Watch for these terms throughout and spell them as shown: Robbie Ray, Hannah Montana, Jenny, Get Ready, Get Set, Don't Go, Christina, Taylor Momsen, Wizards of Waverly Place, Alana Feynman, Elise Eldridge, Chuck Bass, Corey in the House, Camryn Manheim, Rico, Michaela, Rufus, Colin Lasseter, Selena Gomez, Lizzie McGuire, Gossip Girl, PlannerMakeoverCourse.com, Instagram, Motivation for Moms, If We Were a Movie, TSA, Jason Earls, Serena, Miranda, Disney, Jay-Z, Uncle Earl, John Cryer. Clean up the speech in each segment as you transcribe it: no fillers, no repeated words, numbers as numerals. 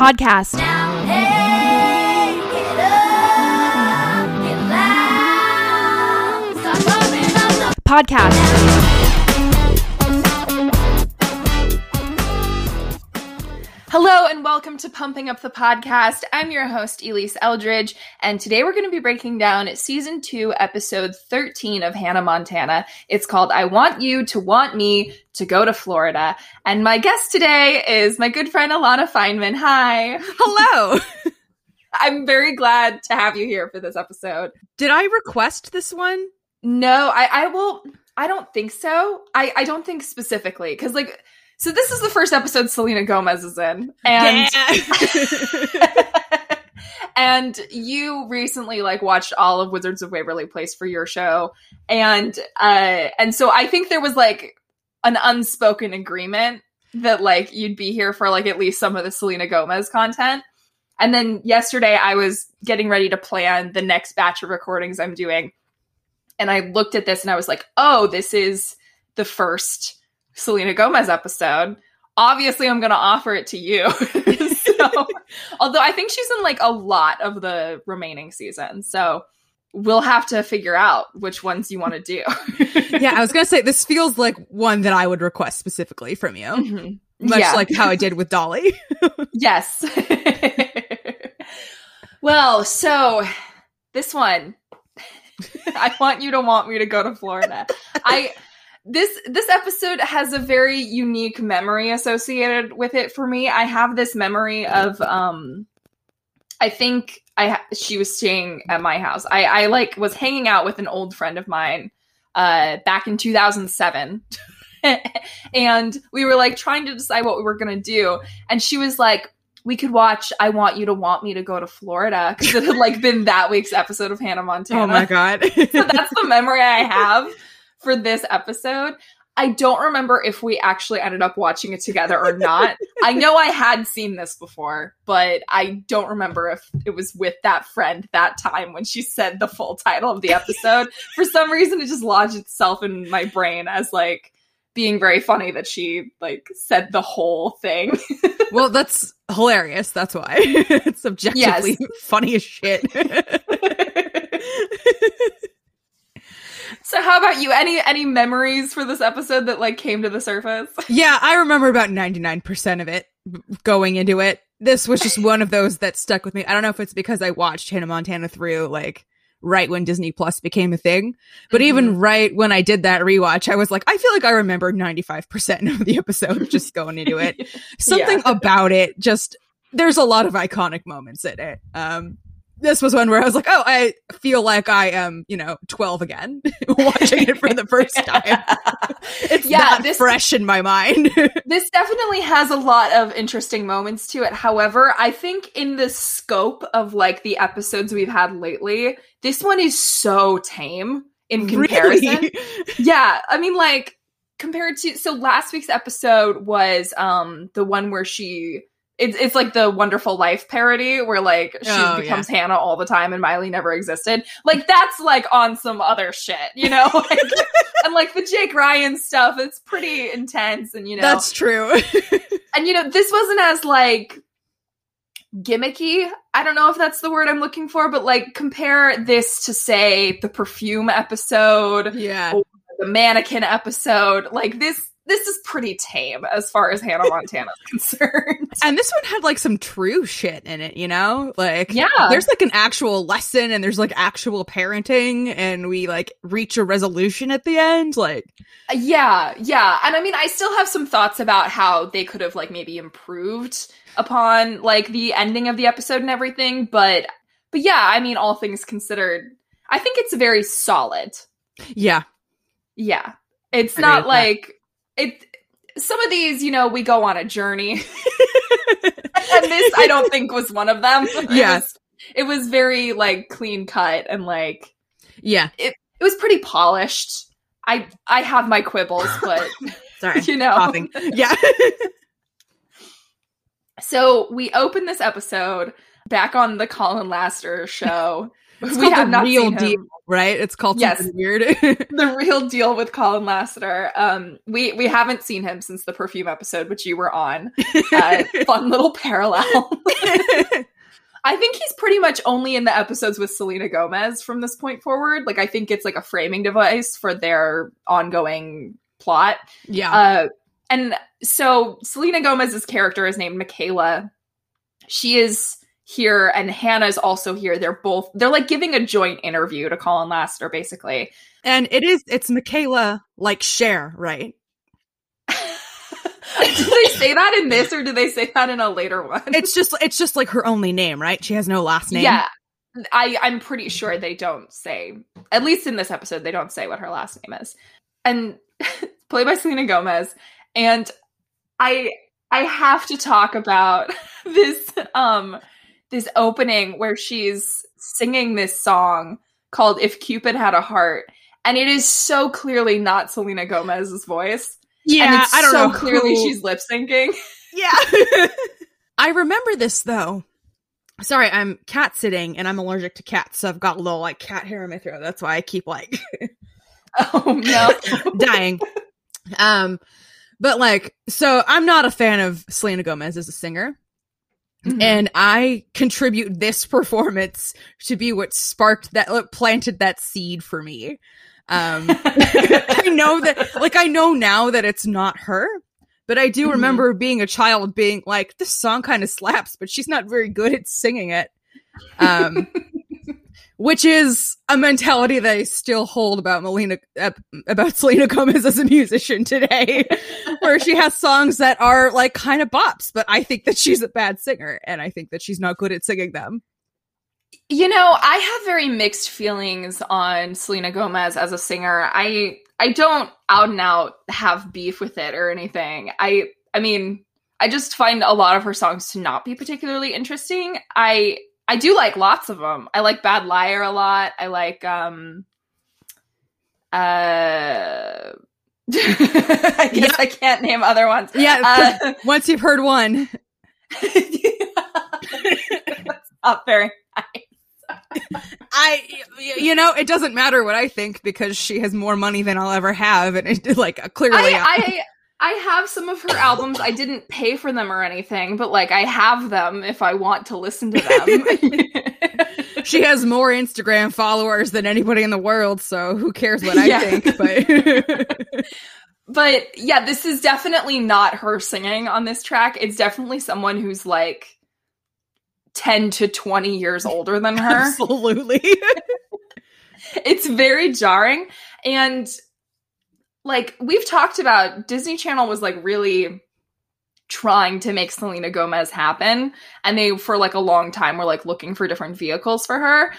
podcast. Now, hey, get up, get loud, start bumping up the podcast. Hello and welcome to Pumping Up the Podcast. I'm your host, Elise Eldridge, and today we're going to be breaking down Season 2, Episode 13 of Hannah Montana. It's called I Want You to Want Me to Go to Florida. And my guest today is my good friend, Alana Feynman. Hi. Hello. I'm very glad to have you here for this episode. Did I request this one? No, I will. I don't think so. I don't think specifically because like, so this is the first episode Selena Gomez is in. And yeah. And you recently like watched all of Wizards of Waverly Place for your show. And so I think there was like an unspoken agreement that like you'd be here for like at least some of the Selena Gomez content. And then yesterday I was getting ready to plan the next batch of recordings I'm doing. And I looked at this and I was like, oh, this is the first Selena Gomez episode. Obviously, I'm going to offer it to you. So, although I think she's in like a lot of the remaining seasons. So we'll have to figure out which ones you want to do. Yeah, I was going to say, this feels like one that I would request specifically from you. Mm-hmm. Much yeah. Like how I did with Dolly. Yes. Well, so this one, I want you to want me to go to Florida. This episode has a very unique memory associated with it for me. I have this memory of, I think she was staying at my house. I like was hanging out with an old friend of mine back in 2007. And we were like trying to decide what we were going to do. And she was like, we could watch I Want You to Want Me to Go to Florida, because it had like been that week's episode of Hannah Montana. Oh my God. So that's the memory I have for this episode. I don't remember if we actually ended up watching it together or not. I know I had seen this before, but I don't remember if it was with that friend that time when she said the full title of the episode. For some reason, it just lodged itself in my brain as like being very funny that she like said the whole thing. Well, that's hilarious. That's why. It's objectively funny as shit. So how about you? Any memories for this episode that like came to the surface? Yeah, I remember about 99% of it going into it. This was just one of those that stuck with me. I don't know if it's because I watched Hannah Montana through like right when Disney Plus became a thing, but even right when I did that rewatch, I was like, I feel like I remember 95% of the episode just going into it. Something about it. Just there's a lot of iconic moments in it. This was one where I was like, oh, I feel like I am, 12 again, watching it for the first time. It's not fresh in my mind. This definitely has a lot of interesting moments to it. However, I think in the scope of like the episodes we've had lately, this one is so tame in comparison. Really? Yeah. I mean, like compared to, so last week's episode was the one where she... It's like the Wonderful Life parody where like she becomes Hannah all the time and Miley never existed. Like that's like on some other shit, Like, and like the Jake Ryan stuff, it's pretty intense and that's true. And this wasn't as like gimmicky. I don't know if that's the word I'm looking for, but like compare this to say the perfume episode, or the mannequin episode. Like this is pretty tame as far as Hannah Montana is concerned. And this one had like some true shit in it, Like, there's like an actual lesson and there's like actual parenting and we like reach a resolution at the end. Like, yeah. And I mean, I still have some thoughts about how they could have like maybe improved upon like the ending of the episode and everything. But yeah, I mean, all things considered, I think it's very solid. Yeah. It's not like... some of these, we go on a journey. And this, I don't think, was one of them. Yes. It was very, like, clean cut and, like... Yeah. It was pretty polished. I have my quibbles, but... Sorry. Coughing. Yeah. So we open this episode back on the Colin Lasseter show It's we have not seen him. Deal, right? It's called something weird. The Real Deal with Colin Lasseter. We haven't seen him since the perfume episode, which you were on. Fun little parallel. I think he's pretty much only in the episodes with Selena Gomez from this point forward. Like, I think it's like a framing device for their ongoing plot. Yeah. And so Selena Gomez's character is named Michaela. She is here and Hannah's also here. They're like giving a joint interview to Colin Lasseter, basically. And it's Michaela, like Cher, right? Do they say that in this, or do they say that in a later one? It's just like her only name, right? She has no last name. Yeah, I'm pretty sure they don't say, at least in this episode, they don't say what her last name is. And played by Selena Gomez. And I have to talk about this opening where she's singing this song called "If Cupid Had a Heart," and it is so clearly not Selena Gomez's voice. Yeah, and it's I don't so know. Clearly, she's lip syncing. Yeah, I remember this though. Sorry, I'm cat sitting, and I'm allergic to cats, so I've got a little like cat hair in my throat. That's why I keep like, oh no, dying. But like, so I'm not a fan of Selena Gomez as a singer, mm-hmm. and I contribute this performance to be what sparked that, what planted that seed for me. I know now that it's not her, but I do remember being a child being like, this song kind of slaps, but she's not very good at singing it. Which is a mentality that I still hold about Selena Gomez as a musician today, where she has songs that are like kind of bops, but I think that she's a bad singer and I think that she's not good at singing them. You know, I have very mixed feelings on Selena Gomez as a singer. I don't out and out have beef with it or anything. I mean, I just find a lot of her songs to not be particularly interesting. I do like lots of them. I like Bad Liar a lot. I like I guess I can't name other ones. Yeah, once you've heard one. That's not very nice. It doesn't matter what I think because she has more money than I'll ever have, and it like clearly. I have some of her albums. I didn't pay for them or anything, but like I have them if I want to listen to them. She has more Instagram followers than anybody in the world, so who cares what I think? But but yeah, this is definitely not her singing on this track. It's definitely someone who's like 10 to 20 years older than her. Absolutely. It's very jarring. And like we've talked about, Disney Channel was like really trying to make Selena Gomez happen. And they, for like a long time, were like looking for different vehicles for her.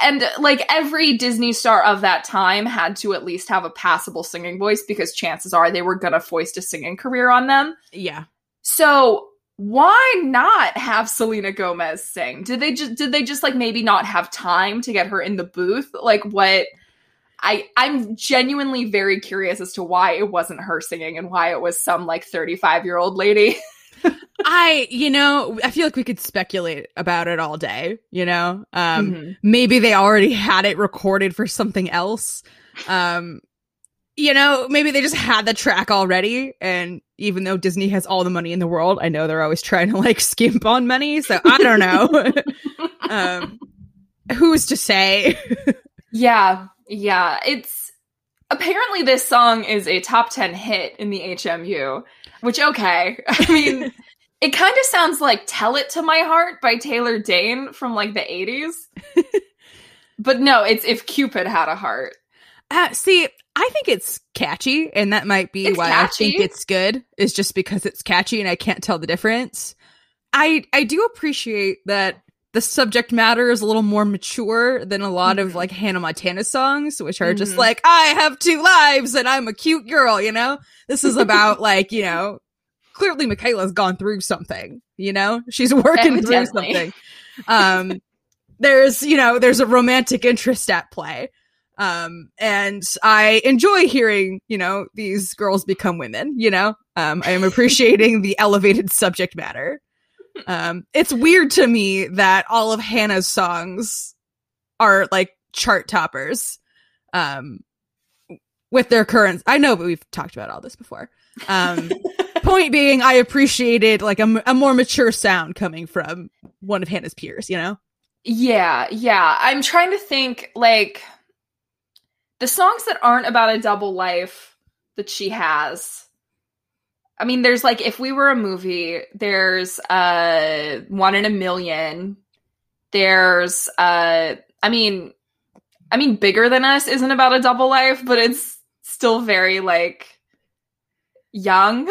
And like every Disney star of that time had to at least have a passable singing voice because chances are they were going to foist a singing career on them. Yeah. So why not have Selena Gomez sing? Did they just like maybe not have time to get her in the booth? Like what? I'm genuinely very curious as to why it wasn't her singing and why it was some like 35-year-old lady. I feel like we could speculate about it all day, you know? Maybe they already had it recorded for something else. You know, maybe they just had the track already, and even though Disney has all the money in the world, I know they're always trying to like skimp on money, so I don't know. Who's to say? Yeah. It's apparently this song is a top 10 hit in the HMU, which okay. I mean, it kind of sounds like "Tell It to My Heart" by Taylor Dane from like the 80s. But no, it's "If Cupid Had a Heart." See, I think it's catchy, and that might be why I think it's good, is just because it's catchy and I can't tell the difference. I do appreciate that the subject matter is a little more mature than a lot of like Hannah Montana songs, which are just like, I have two lives and I'm a cute girl, you know? This is about like, you know, clearly Michaela's gone through something, you know? She's working through something. There's a romantic interest at play. And I enjoy hearing, you know, these girls become women, you know, I am appreciating the elevated subject matter. It's weird to me that all of Hannah's songs are like chart toppers with their current. I know, but we've talked about all this before. Point being, I appreciated like a more mature sound coming from one of Hannah's peers, you know? Yeah. I'm trying to think like the songs that aren't about a double life that she has. I mean, there's like If We Were a Movie, there's One in a Million, there's I mean Bigger Than Us isn't about a double life, but it's still very like young.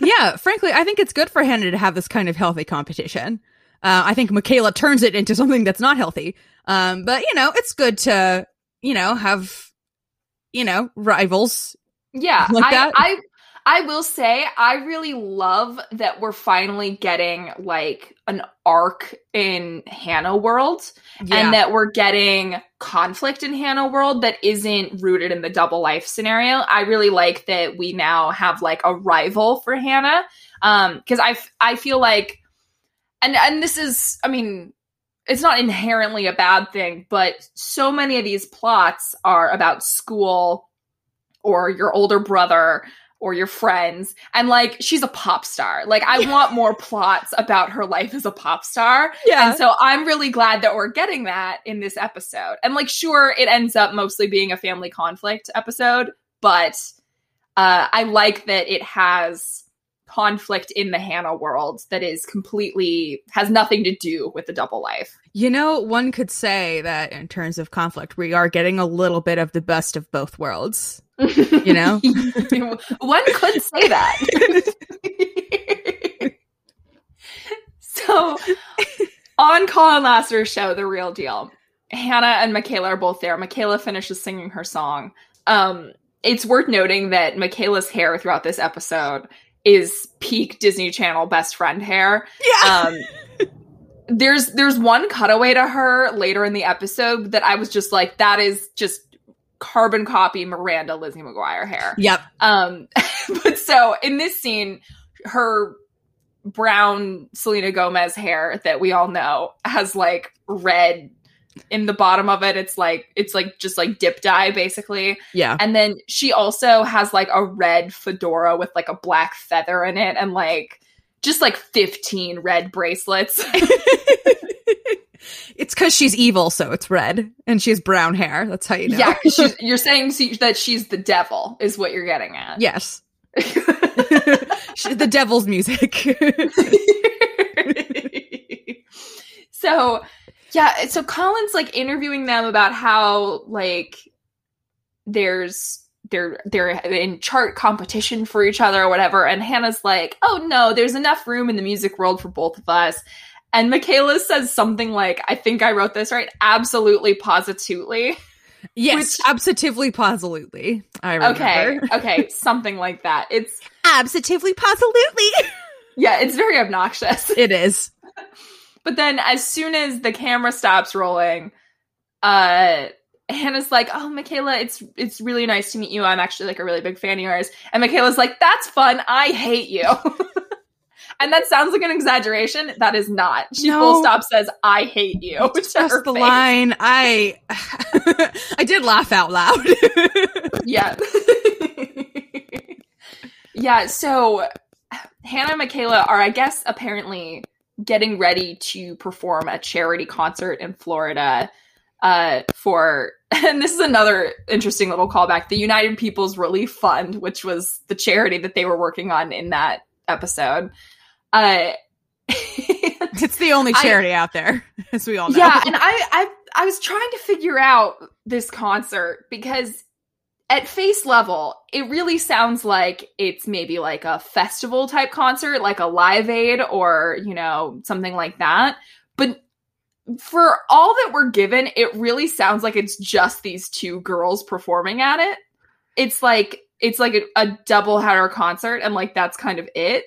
Yeah, frankly, I think it's good for Hannah to have this kind of healthy competition. I think Michaela turns it into something that's not healthy. But you know, it's good to, you know, have, you know, rivals. Yeah, like that. I will say I really love that we're finally getting like an arc in Hannah world, and that we're getting conflict in Hannah world that isn't rooted in the double life scenario. I really like that we now have like a rival for Hannah, because I feel like, and this is, I mean, it's not inherently a bad thing, but so many of these plots are about school or your older brother or your friends, and like she's a pop star. Like I want more plots about her life as a pop star. Yeah. And so I'm really glad that we're getting that in this episode. And like, sure, it ends up mostly being a family conflict episode, but I like that it has conflict in the Hannah world that is completely has nothing to do with the double life. You know, one could say that in terms of conflict, we are getting a little bit of the best of both worlds. You know, one could say that. So on Colin Lasseter's show, The Real Deal, Hannah and Michaela are both there. Michaela finishes singing her song. It's worth noting that Michaela's hair throughout this episode is peak Disney Channel best friend hair. Yeah. There's one cutaway to her later in the episode that I was just like, that is just carbon copy Miranda Lizzie McGuire hair. Yep. But so in this scene, her brown Selena Gomez hair that we all know has like red in the bottom of it. It's like just like dip dye basically. Yeah. And then she also has like a red fedora with like a black feather in it and like just like 15 red bracelets. It's because she's evil, so it's red, and she has brown hair. That's how you know. Yeah, you're saying that she's the devil, is what you're getting at. Yes. The devil's music. So, yeah, so Colin's, like, interviewing them about how, like, they're in chart competition for each other or whatever, and Hannah's like, oh, no, there's enough room in the music world for both of us. And Michaela says something like, I think I wrote this right, absolutely, positively. Yes, absolutely, positively. I remember. Okay, something like that. It's absolutely, positively. Yeah, it's very obnoxious. It is. But then as soon as the camera stops rolling, Hannah's like, oh, Michaela, it's really nice to meet you. I'm actually like a really big fan of yours. And Michaela's like, that's fun. I hate you. And that sounds like an exaggeration. That is not. She full stop says, I hate you. That's the line. I did laugh out loud. Yeah. Yeah, so Hannah and Michaela are, I guess, apparently getting ready to perform a charity concert in Florida for, and this is another interesting little callback, the United People's Relief Fund, which was the charity that they were working on in that episode. It's the only charity out there, as we all know. Yeah, and I was trying to figure out this concert because at face level, it really sounds like it's maybe like a festival type concert, like a Live Aid or, you know, something like that. But for all that we're given, it really sounds like it's just these two girls performing at it. It's like a doubleheader concert, and like that's kind of it.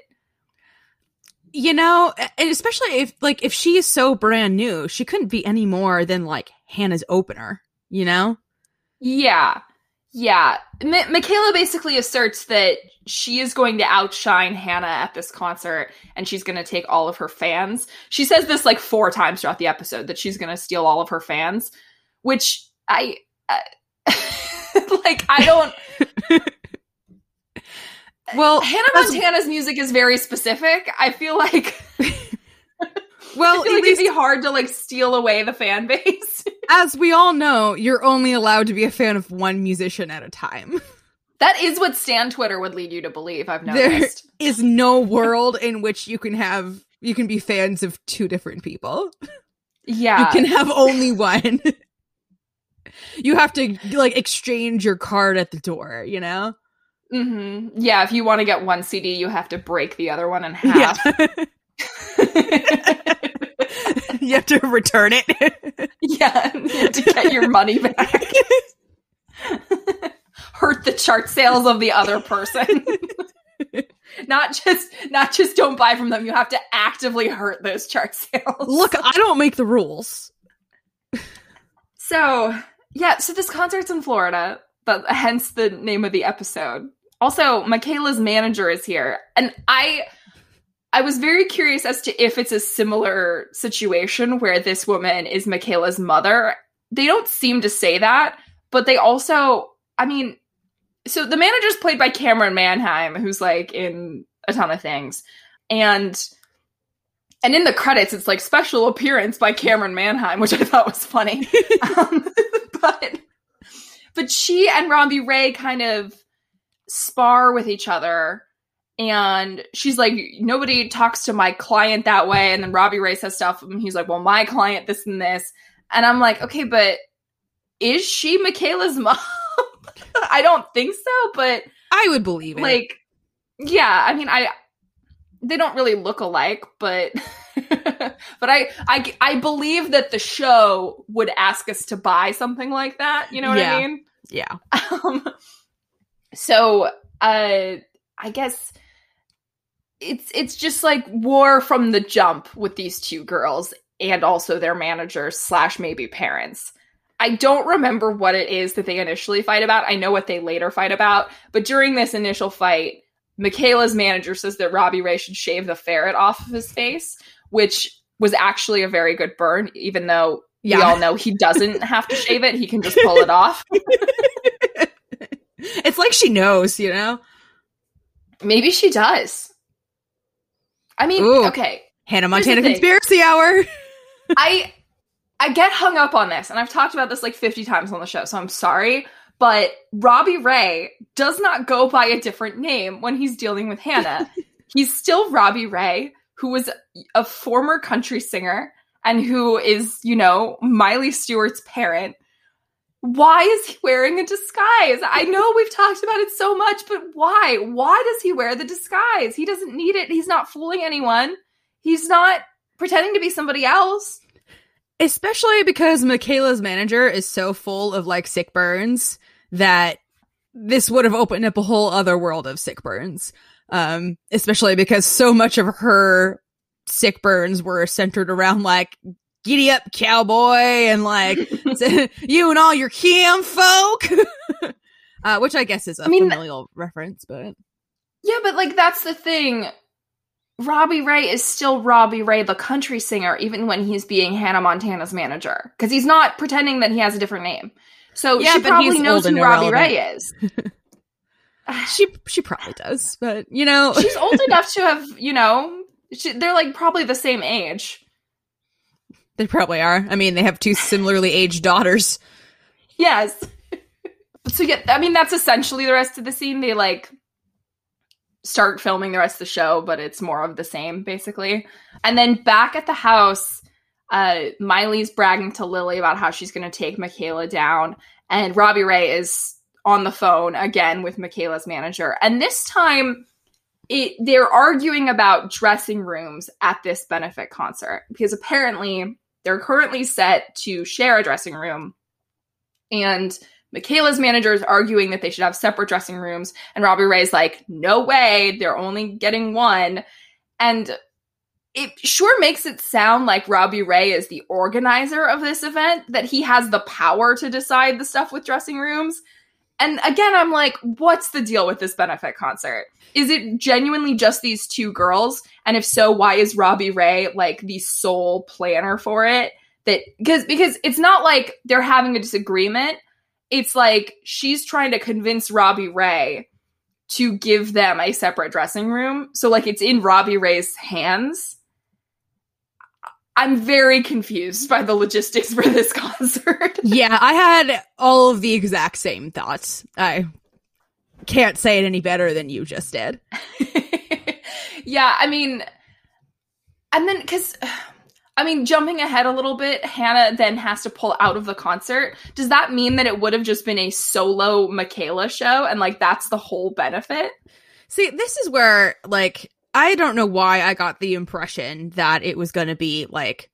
You know, and especially if she is so brand new, she couldn't be any more than like Hannah's opener, you know? Yeah. Michaela basically asserts that she is going to outshine Hannah at this concert, and she's going to take all of her fans. She says this like 4 times throughout the episode that she's going to steal all of her fans, which I like, I don't. Well, Hannah Montana's music is very specific. I feel like, well, I feel like it'd be hard to like steal away the fan base. As we all know, you're only allowed to be a fan of one musician at a time. That is what Stan Twitter would lead you to believe, I've noticed. There is no world in which you can be fans of two different people. Yeah. You can have only one. You have to like exchange your card at the door, you know? Mm-hmm. Yeah, if you want to get one CD, you have to break the other one in half. Yeah. You have to return it. Yeah, you have to get your money back. Hurt the chart sales of the other person. Not just don't buy from them. You have to actively hurt those chart sales. Look, I don't make the rules. So, yeah, so this concert's in Florida, but hence the name of the episode. Also, Michaela's manager is here, and I was very curious as to if it's a similar situation where this woman is Michaela's mother. They don't seem to say that, but they also, I mean, so the manager's played by Camryn Manheim, who's like in a ton of things. And in the credits, it's like special appearance by Camryn Manheim, which I thought was funny. But she and Robbie Ray kind of spar with each other. And she's like, nobody talks to my client that way. And then Robbie Ray says stuff. And he's like, well, my client, this and this. And I'm like, okay, but is she Michaela's mom? I don't think so, but I would believe it. Like, yeah, I mean, they don't really look alike, but but I believe that the show would ask us to buy something like that. You know what I mean? Yeah. So I guess it's just like war from the jump with these two girls and also their managers / maybe parents. I don't remember what it is that they initially fight about. I know what they later fight about. But during this initial fight, Michaela's manager says that Robbie Ray should shave the ferret off of his face, which was actually a very good burn, even though we all know he doesn't have to shave it. He can just pull it off. It's like she knows, you know? Maybe she does. I mean, ooh, okay. Hannah Montana Conspiracy Hour. I get hung up on this, and I've talked about this like 50 times on the show, so I'm sorry, but Robbie Ray does not go by a different name when he's dealing with Hannah. He's still Robbie Ray, who was a former country singer and who is, you know, Miley Stewart's parent. Why is he wearing a disguise? I know we've talked about it so much, but why? Why does he wear the disguise? He doesn't need it. He's not fooling anyone. He's not pretending to be somebody else. Especially because Michaela's manager is so full of, like, sick burns that this would have opened up a whole other world of sick burns. Especially because so much of her sick burns were centered around, like, giddy up, cowboy, and, like, you and all your cam folk. Which I guess is a familial reference, but... Yeah, but, like, that's the thing... Robbie Ray is still Robbie Ray, the country singer, even when he's being Hannah Montana's manager. Because he's not pretending that he has a different name. So yeah, she probably knows who Robbie Ray is. She probably does. But, you know. She's old enough to have, you know, they're like probably the same age. They probably are. I mean, they have two similarly aged daughters. Yes. So, yeah, I mean, that's essentially the rest of the scene. They like... start filming the rest of the show, but it's more of the same, basically. And then back at the house, Miley's bragging to Lily about how she's going to take Michaela down. And Robbie Ray is on the phone again with Michaela's manager. And this time, they're arguing about dressing rooms at this benefit concert. Because apparently, they're currently set to share a dressing room. And... Michaela's manager is arguing that they should have separate dressing rooms, and Robbie Ray's like, no way, they're only getting one. And it sure makes it sound like Robbie Ray is the organizer of this event, that he has the power to decide the stuff with dressing rooms. And again, I'm like, what's the deal with this benefit concert? Is it genuinely just these two girls? And if so, why is Robbie Ray like the sole planner for it? that because it's not like they're having a disagreement. It's like she's trying to convince Robbie Ray to give them a separate dressing room. So like it's in Robbie Ray's hands. I'm very confused by the logistics for this concert. Yeah, I had all of the exact same thoughts. I can't say it any better than you just did. Yeah, I mean, and then because, I mean, jumping ahead a little bit, Hannah then has to pull out of the concert. Does that mean that it would have just been a solo Michaela show and like that's the whole benefit? See, this is where like, I don't know why I got the impression that it was going to be, like,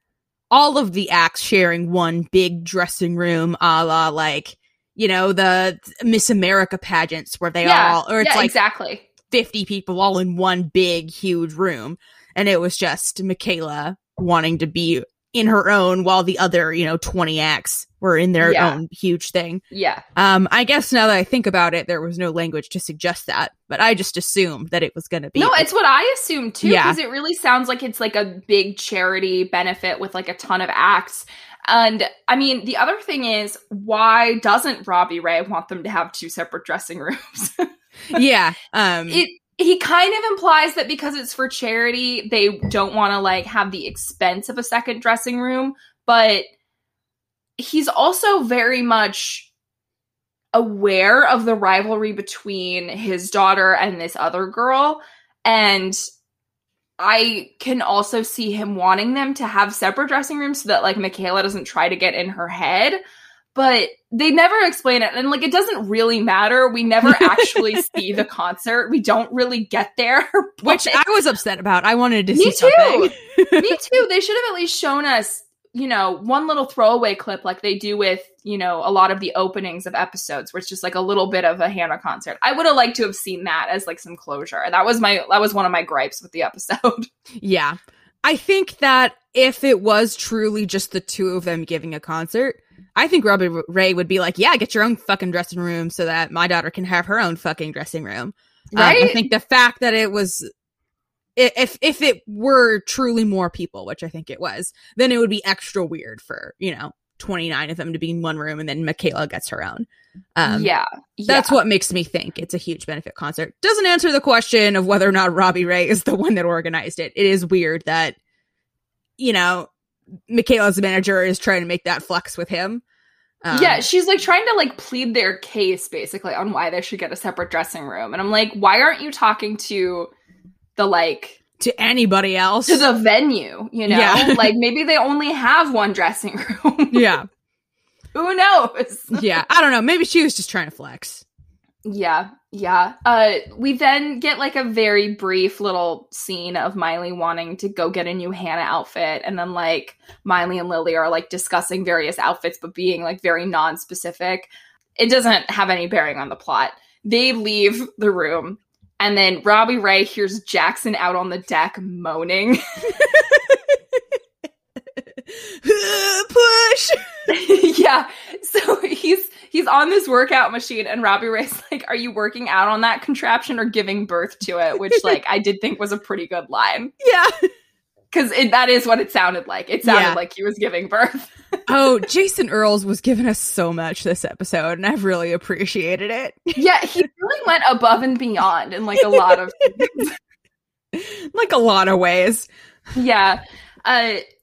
all of the acts sharing one big dressing room a la, like, you know, the Miss America pageants where they all, or it's, like, exactly 50 people all in one big, huge room. And it was just Michaela wanting to be in her own while the other, you know, 20 acts were in their own huge thing. Yeah. I guess now that I think about it, there was no language to suggest that, but I just assumed that it was going to be. No, it's what I assumed too, because it really sounds like it's like a big charity benefit with like a ton of acts. And I mean, the other thing is, why doesn't Robbie Ray want them to have two separate dressing rooms? Yeah. He kind of implies that because it's for charity, they don't want to like have the expense of a second dressing room, but he's also very much aware of the rivalry between his daughter and this other girl. And I can also see him wanting them to have separate dressing rooms so that like Michaela doesn't try to get in her head. But they never explain it. And, like, it doesn't really matter. We never actually see the concert. We don't really get there. Which I was upset about. I wanted to see something. Me too. They should have at least shown us, you know, one little throwaway clip like they do with, you know, a lot of the openings of episodes where it's just, like, a little bit of a Hannah concert. I would have liked to have seen that as, like, some closure. That was one of my gripes with the episode. Yeah. I think that if it was truly just the two of them giving a concert, I think Robbie Ray would be like, yeah, get your own fucking dressing room so that my daughter can have her own fucking dressing room. Right? I think the fact that it was, if it were truly more people, which I think it was, then it would be extra weird for, you know, 29 of them to be in one room and then Michaela gets her own. That's what makes me think it's a huge benefit concert. Doesn't answer the question of whether or not Robbie Ray is the one that organized it. It is weird that, you know, Michaela's manager is trying to make that flex with him. She's like trying to like plead their case basically on why they should get a separate dressing room. And I'm like, why aren't you talking to the like to anybody else? To the venue, you know? Yeah. Like maybe they only have one dressing room. Yeah. Who knows? Yeah. I don't know. Maybe she was just trying to flex. Yeah. Yeah. We then get like a very brief little scene of Miley wanting to go get a new Hannah outfit. And then like Miley and Lily are like discussing various outfits, but being like very non-specific. It doesn't have any bearing on the plot. They leave the room. And then Robbie Ray hears Jackson out on the deck moaning. Push. Yeah. So he's on this workout machine and Robbie Ray's like, are you working out on that contraption or giving birth to it? Which like I did think was a pretty good line. Yeah. Because that is what it sounded like. It sounded like he was giving birth. Oh, Jason Earls was giving us so much this episode, and I've really appreciated it. Yeah, he really went above and beyond in like a lot of like a lot of ways. Yeah.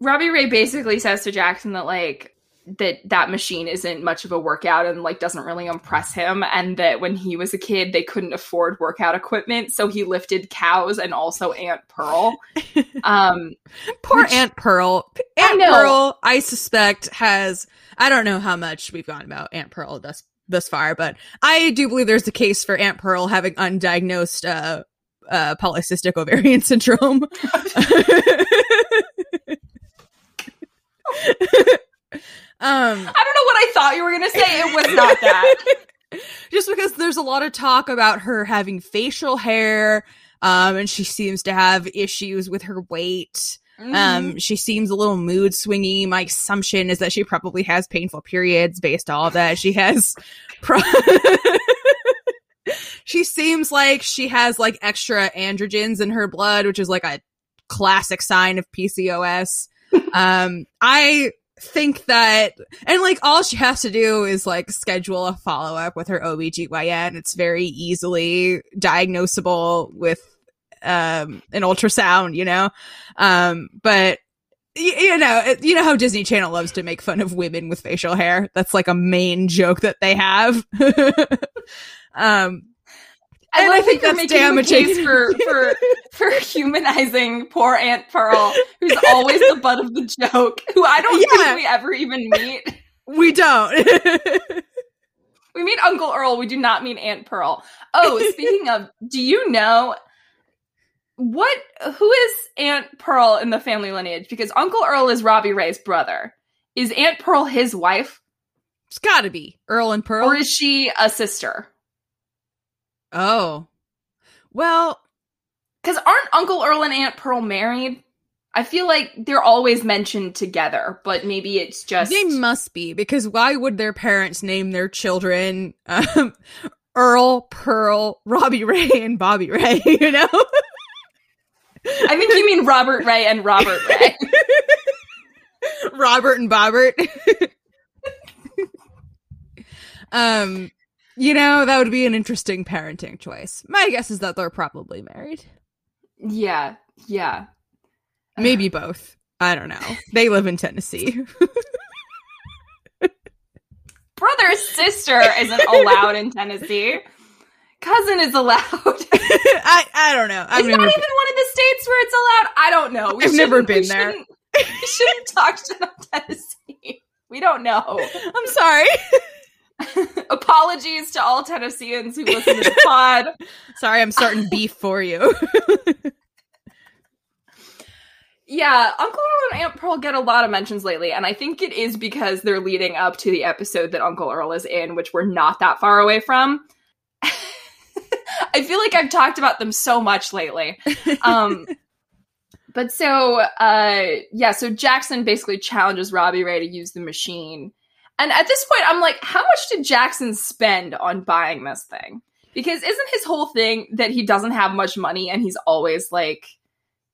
Robbie Ray basically says to Jackson that like that machine isn't much of a workout and like doesn't really impress him, and that when he was a kid they couldn't afford workout equipment, so he lifted cows and also Aunt Pearl. Poor Aunt Pearl. Aunt Pearl, I suspect, has, I don't know how much we've gone about Aunt Pearl thus far, but I do believe there's a case for Aunt Pearl having undiagnosed polycystic ovarian syndrome. I don't know what I thought you were going to say. It was not that. Just because there's a lot of talk about her having facial hair, and she seems to have issues with her weight. Mm-hmm. She seems a little mood swingy. My assumption is that she probably has painful periods based on all that. She has... She seems like she has like extra androgens in her blood, which is like a classic sign of PCOS. I think that, and like all she has to do is like schedule a follow-up with her OBGYN. It's very easily diagnosable with an ultrasound, you know. But you know how Disney Channel loves to make fun of women with facial hair. That's like a main joke that they have. And I think they're making a case for humanizing poor Aunt Pearl, who's always the butt of the joke, who I don't think we ever even meet. We don't. We meet Uncle Earl. We do not meet Aunt Pearl. Oh, speaking of, do you know who is Aunt Pearl in the family lineage? Because Uncle Earl is Robbie Ray's brother. Is Aunt Pearl his wife? It's got to be. Earl and Pearl. Or is she a sister? Oh, well, because aren't Uncle Earl and Aunt Pearl married? I feel like they're always mentioned together, but maybe it's just they must be, because why would their parents name their children Earl, Pearl, Robbie Ray, and Bobby Ray? You know, I think you mean Robert Ray and Robert Ray, Robert and Bobbert. You know, that would be an interesting parenting choice. My guess is that they're probably married. Yeah, yeah. Maybe both. I don't know. They live in Tennessee. Brother, sister isn't allowed in Tennessee. Cousin is allowed. I don't know. It's not even one of the states where it's allowed. I don't know. I've never been there. We shouldn't talk shit on Tennessee. We don't know. I'm sorry. Apologies to all Tennesseans who listen to the pod. Sorry, I'm starting beef for you. Yeah, Uncle Earl and Aunt Pearl get a lot of mentions lately, and I think it is because they're leading up to the episode that Uncle Earl is in, which we're not that far away from. I feel like I've talked about them so much lately. But so, so Jackson basically challenges Robbie Ray to use the machine. And at this point, I'm like, how much did Jackson spend on buying this thing? Because isn't his whole thing that he doesn't have much money and he's always, like,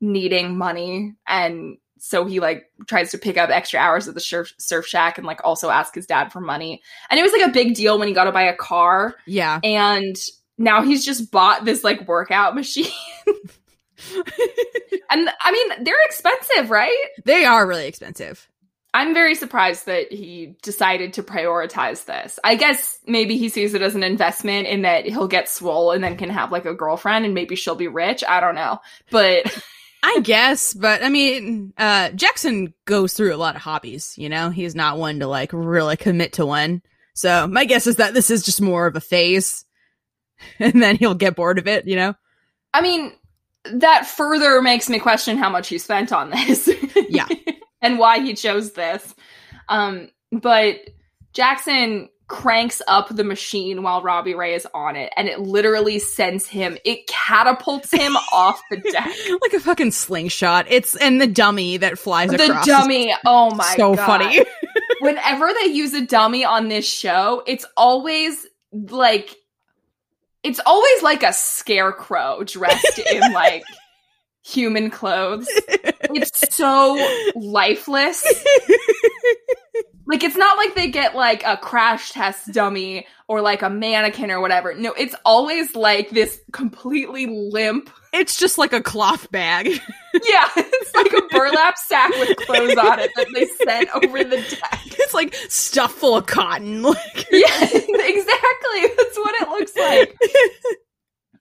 needing money? And so he, like, tries to pick up extra hours at the surf shack and, like, also ask his dad for money. And it was, like, a big deal when he got to buy a car. Yeah. And now he's just bought this, like, workout machine. And, I mean, they're expensive, right? They are really expensive. I'm very surprised that he decided to prioritize this. I guess maybe he sees it as an investment in that he'll get swole and then can have like a girlfriend and maybe she'll be rich. I don't know. But I guess. But I mean, Jackson goes through a lot of hobbies, you know, he's not one to like really commit to one. So my guess is that this is just more of a phase and then he'll get bored of it, you know? I mean, that further makes me question how much he spent on this. Yeah. And why he chose this. But Jackson cranks up the machine while Robbie Ray is on it. And it literally sends him. It catapults him off the deck. Like a fucking slingshot. And the dummy that flies across. The dummy. Oh my God. So funny. Whenever they use a dummy on this show, it's always like a scarecrow dressed in like human clothes. It's so lifeless. Like, it's not like they get like a crash test dummy or like a mannequin or whatever. No, it's always like this completely limp. It's just like a cloth bag. Yeah, it's like a burlap sack with clothes on it that they sent over the deck. It's like stuff full of cotton. Like, yeah, exactly. That's what it looks like.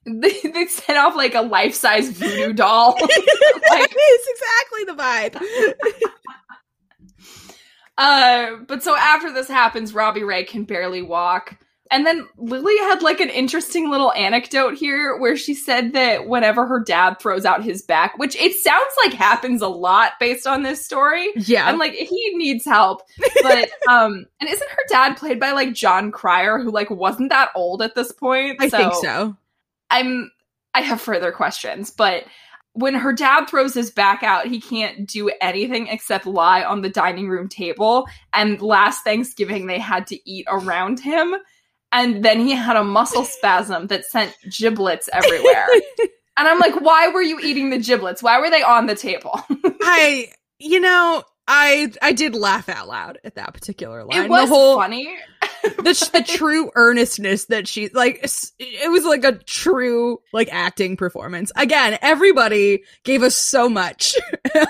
They set off like a life-size voodoo doll. Like, it's exactly the vibe. But so after this happens, Robbie Ray can barely walk. And then Lily had like an interesting little anecdote here where she said that whenever her dad throws out his back, which it sounds like happens a lot based on this story. Yeah. I'm like, he needs help. But, and isn't her dad played by like John Cryer, who like wasn't that old at this point? I think so. I have further questions, but when her dad throws his back out, he can't do anything except lie on the dining room table. And last Thanksgiving, they had to eat around him. And then he had a muscle spasm that sent giblets everywhere. And I'm like, why were you eating the giblets? Why were they on the table? I, you know, I did laugh out loud at that particular line. It was funny. The true earnestness that she, like, it was like a true, like, acting performance. Again, everybody gave us so much.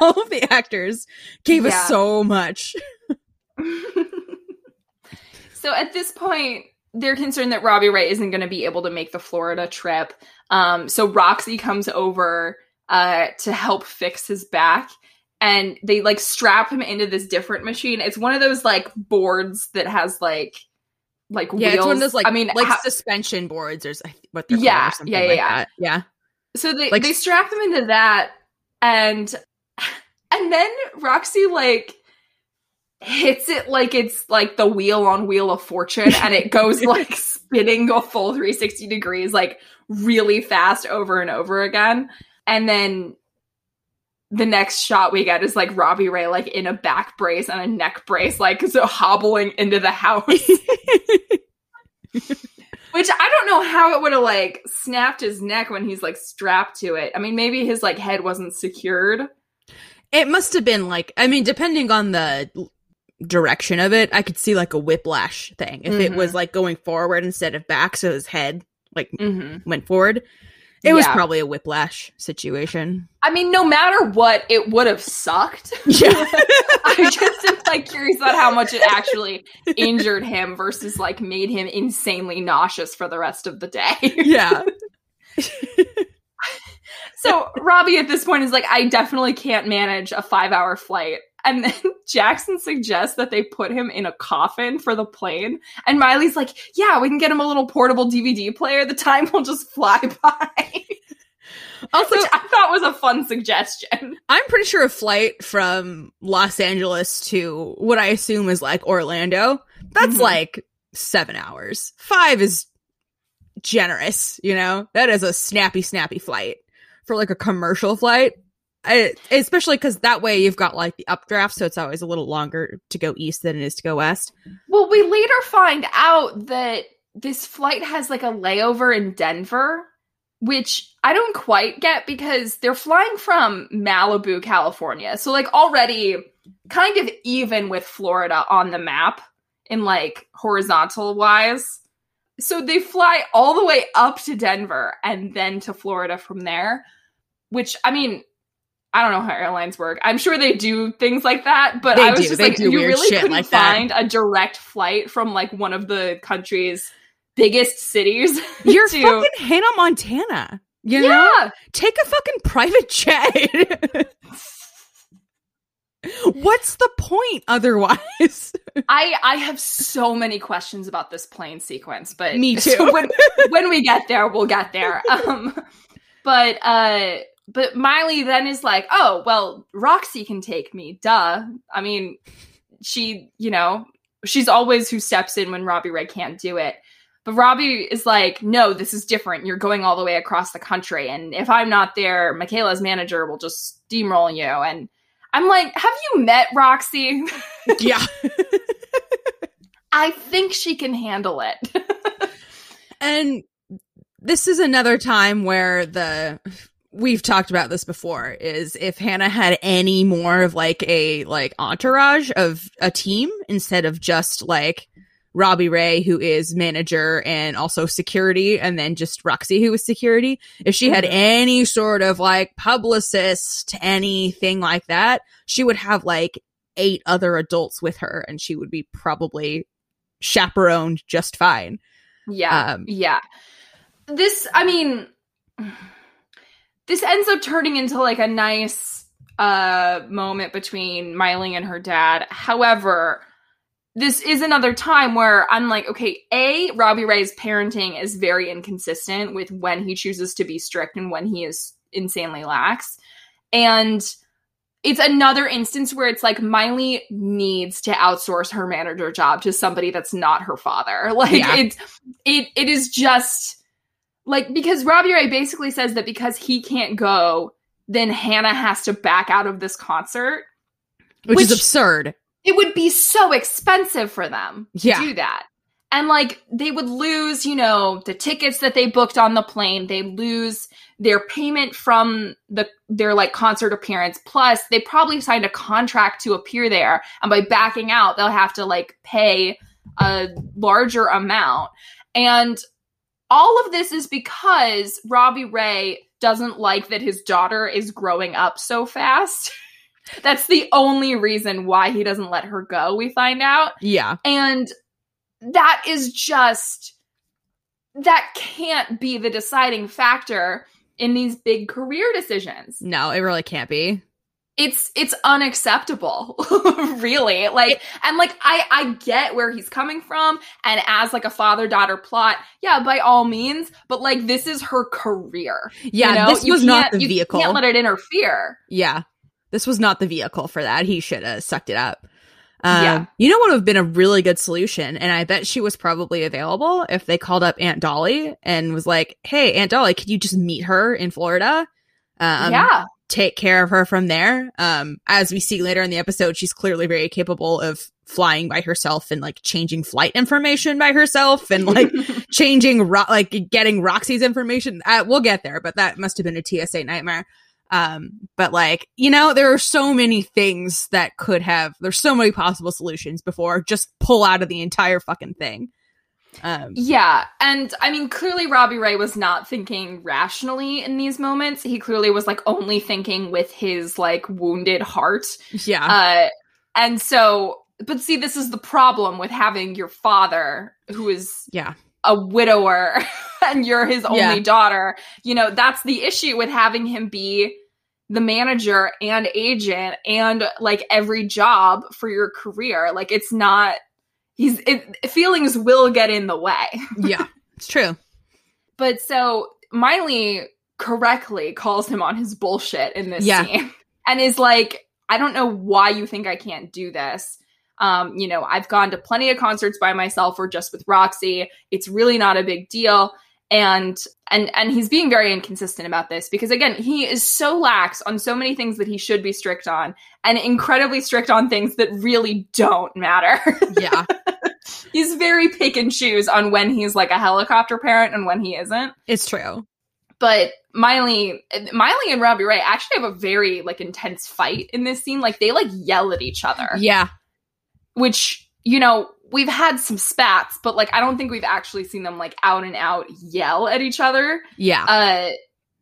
All of the actors gave us so much. So at this point, they're concerned that Robbie Ray isn't going to be able to make the Florida trip. So Roxy comes over to help fix his back. And they, like, strap him into this different machine. It's one of those, like, boards that has, like wheels. Yeah, it's one of those, like, I mean, like suspension boards or what they're called or something like that. Yeah. So they strap him into that. And then Roxy, like, hits it like it's, like, the wheel on Wheel of Fortune. And it goes, like, spinning a full 360 degrees, like, really fast over and over again. And then the next shot we get is, like, Robbie Ray, like, in a back brace and a neck brace, like, so hobbling into the house. Which I don't know how it would have, like, snapped his neck when he's, like, strapped to it. I mean, maybe his, like, head wasn't secured. It must have been, like, I mean, depending on the direction of it, I could see, like, a whiplash thing. If it was, like, going forward instead of back, so his head, like, went forward. It was probably a whiplash situation. I mean, no matter what, it would have sucked. Yeah. I just am, like, curious about how much it actually injured him versus, like, made him insanely nauseous for the rest of the day. Yeah. So Robbie at this point is like, I definitely can't manage a 5-hour flight. And then Jackson suggests that they put him in a coffin for the plane. And Miley's like, yeah, we can get him a little portable DVD player. The time will just fly by. Also, which I thought was a fun suggestion. I'm pretty sure a flight from Los Angeles to what I assume is, like, Orlando, that's like 7 hours. 5 is generous, you know? That is a snappy flight for, like, a commercial flight. Especially because that way you've got, like, the updraft, so it's always a little longer to go east than it is to go west. Well, we later find out that this flight has, like, a layover in Denver, which I don't quite get because they're flying from Malibu, California. So, like, already kind of even with Florida on the map in, like, horizontal-wise. So they fly all the way up to Denver and then to Florida from there, which, I mean, I don't know how airlines work. I'm sure they do things like that, but I was just like, you really couldn't find a direct flight from, like, one of the country's biggest cities. You're fucking Hannah Montana, you know? Yeah. Take a fucking private jet. What's the point otherwise? I have so many questions about this plane sequence, but me too. When we get there, we'll get there. But Miley then is like, oh, well, Roxy can take me, duh. I mean, she, you know, she's always who steps in when Robbie Ray can't do it. But Robbie is like, no, this is different. You're going all the way across the country. And if I'm not there, Michaela's manager will just steamroll you. And I'm like, have you met Roxy? Yeah. I think she can handle it. And this is another time where we've talked about this before, is if Hannah had any more of, like, a, like, entourage of a team instead of just, like, Robbie Ray, who is manager and also security, and then just Roxy, who is security. If she had any sort of, like, publicist, anything like that, she would have, like, 8 other adults with her and she would be probably chaperoned just fine. Yeah. Yeah. This ends up turning into, like, a nice moment between Miley and her dad. However, this is another time where I'm like, okay, A, Robbie Ray's parenting is very inconsistent with when he chooses to be strict and when he is insanely lax. And it's another instance where it's like Miley needs to outsource her manager job to somebody that's not her father. Like, it is just... like, because Robbie Ray basically says that because he can't go, then Hannah has to back out of this concert. Which is absurd. It would be so expensive for them to do that. And like they would lose, you know, the tickets that they booked on the plane. They lose their payment from their like concert appearance. Plus, they probably signed a contract to appear there. And by backing out, they'll have to like pay a larger amount. And all of this is because Robbie Ray doesn't like that his daughter is growing up so fast. That's the only reason why he doesn't let her go, we find out. Yeah. And that is just, that can't be the deciding factor in these big career decisions. No, it really can't be. It's unacceptable, really. Like, and like, I get where he's coming from. And as like a father-daughter plot, yeah, by all means. But like, this is her career. Yeah, you know? This was not the vehicle. You can't let it interfere. Yeah, this was not the vehicle for that. He should have sucked it up. Yeah. You know what would have been a really good solution? And I bet she was probably available if they called up Aunt Dolly and was like, hey, Aunt Dolly, could you just meet her in Florida? Yeah. Take care of her from there. As we see later in the episode, she's clearly very capable of flying by herself and like changing flight information by herself and like changing, like getting Roxy's information. We'll get there, but that must have been a TSA nightmare. But like, you know, there are so many things that could have, there's so many possible solutions before just pull out of the entire fucking thing. Yeah. And I mean, clearly Robbie Ray was not thinking rationally in these moments. He clearly was like only thinking with his like wounded heart. Yeah. And so, but see, this is the problem with having your father who is, yeah, a widower and you're his only daughter. You know, that's the issue with having him be the manager and agent and like every job for your career. Like it's not, feelings will get in the way. Yeah, it's true. But so Miley correctly calls him on his bullshit in this scene and is like, I don't know why you think I can't do this. You know, I've gone to plenty of concerts by myself or just with Roxy. It's really not a big deal. And he's being very inconsistent about this because, again, he is so lax on so many things that he should be strict on and incredibly strict on things that really don't matter. Yeah. He's very pick and choose on when he's like a helicopter parent and when he isn't. It's true. But Miley and Robbie Ray actually have a very like intense fight in this scene. Like they like yell at each other. Yeah. Which, you know, we've had some spats, but, like, I don't think we've actually seen them, like, out and out yell at each other. Yeah.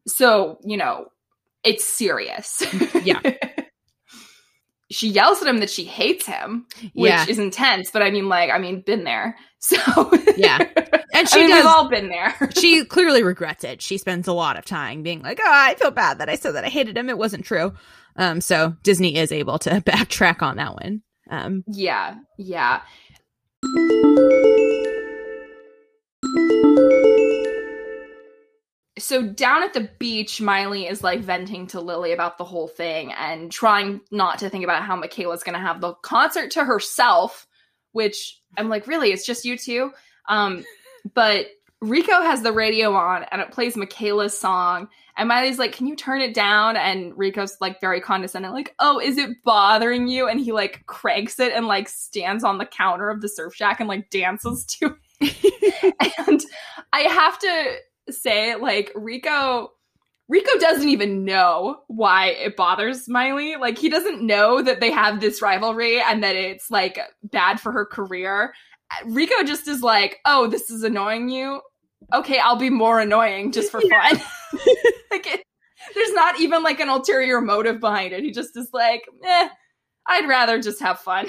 So, you know, it's serious. Yeah. She yells at him that she hates him, which is intense, but, I mean, been there. So. Yeah. And she we've all been there. She clearly regrets it. She spends a lot of time being like, oh, I feel bad that I said that I hated him. It wasn't true. So Disney is able to backtrack on that one. Yeah. So down at the beach, Miley is like venting to Lily about the whole thing and trying not to think about how Michaela's going to have the concert to herself, which I'm like, really, it's just you two. But Rico has the radio on and it plays Michaela's song. And Miley's like, can you turn it down? And Rico's like very condescending, like, oh, is it bothering you? And he like cranks it and like stands on the counter of the surf shack and like dances to it. And I have to say, like, Rico doesn't even know why it bothers Miley. Like, he doesn't know that they have this rivalry and that it's like bad for her career. Rico just is like, oh, this is annoying you. Okay, I'll be more annoying just for fun. Like there's not even like an ulterior motive behind it. He just is like, I'd rather just have fun.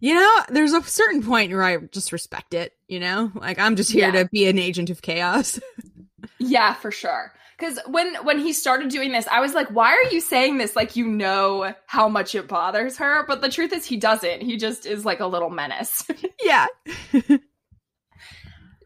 You know, there's a certain point where I just respect it, you know? Like I'm just here to be an agent of chaos. Yeah, for sure. Because when he started doing this, I was like, why are you saying this? Like, you know how much it bothers her. But the truth is he doesn't. He just is like a little menace. Yeah.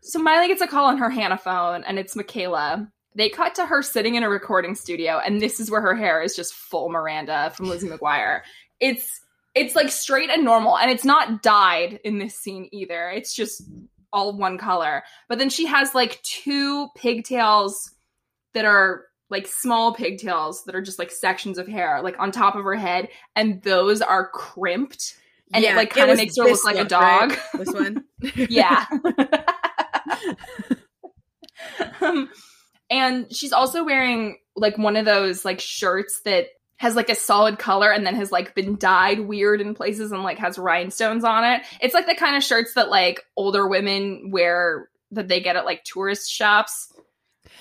So Miley gets a call on her Hannah phone, and it's Michaela. They cut to her sitting in a recording studio, and this is where her hair is just full Miranda from Lizzie McGuire. It's like straight and normal, and it's not dyed in this scene either. It's just all one color. But then she has like two pigtails that are like small pigtails that are just like sections of hair like on top of her head, and those are crimped And yeah, it like kind of makes her look like a dog. Right? This one? Yeah. And she's also wearing like one of those like shirts that has like a solid color and then has like been dyed weird in places and like has rhinestones on it. It's like the kind of shirts that like older women wear that they get at like tourist shops.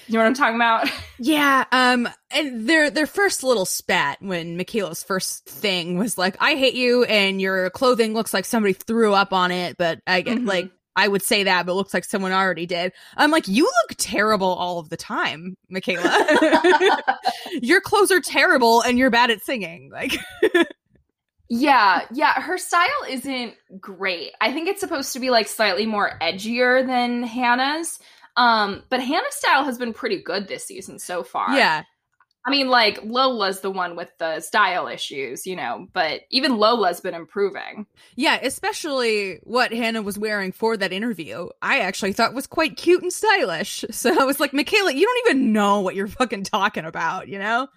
You know what I'm talking about? Yeah. And their first little spat when Michaela's first thing was like, I hate you and your clothing looks like somebody threw up on it. But I get like, I would say that, but it looks like someone already did. I'm like, you look terrible all of the time, Michaela. Your clothes are terrible and you're bad at singing. Like, yeah. Yeah. Her style isn't great. I think it's supposed to be like slightly more edgier than Hannah's. But Hannah's style has been pretty good this season so far. Yeah. I mean, like, Lola's the one with the style issues, you know, but even Lola's been improving. Yeah, especially what Hannah was wearing for that interview, I actually thought was quite cute and stylish. So I was like, Michaela, you don't even know what you're fucking talking about, you know?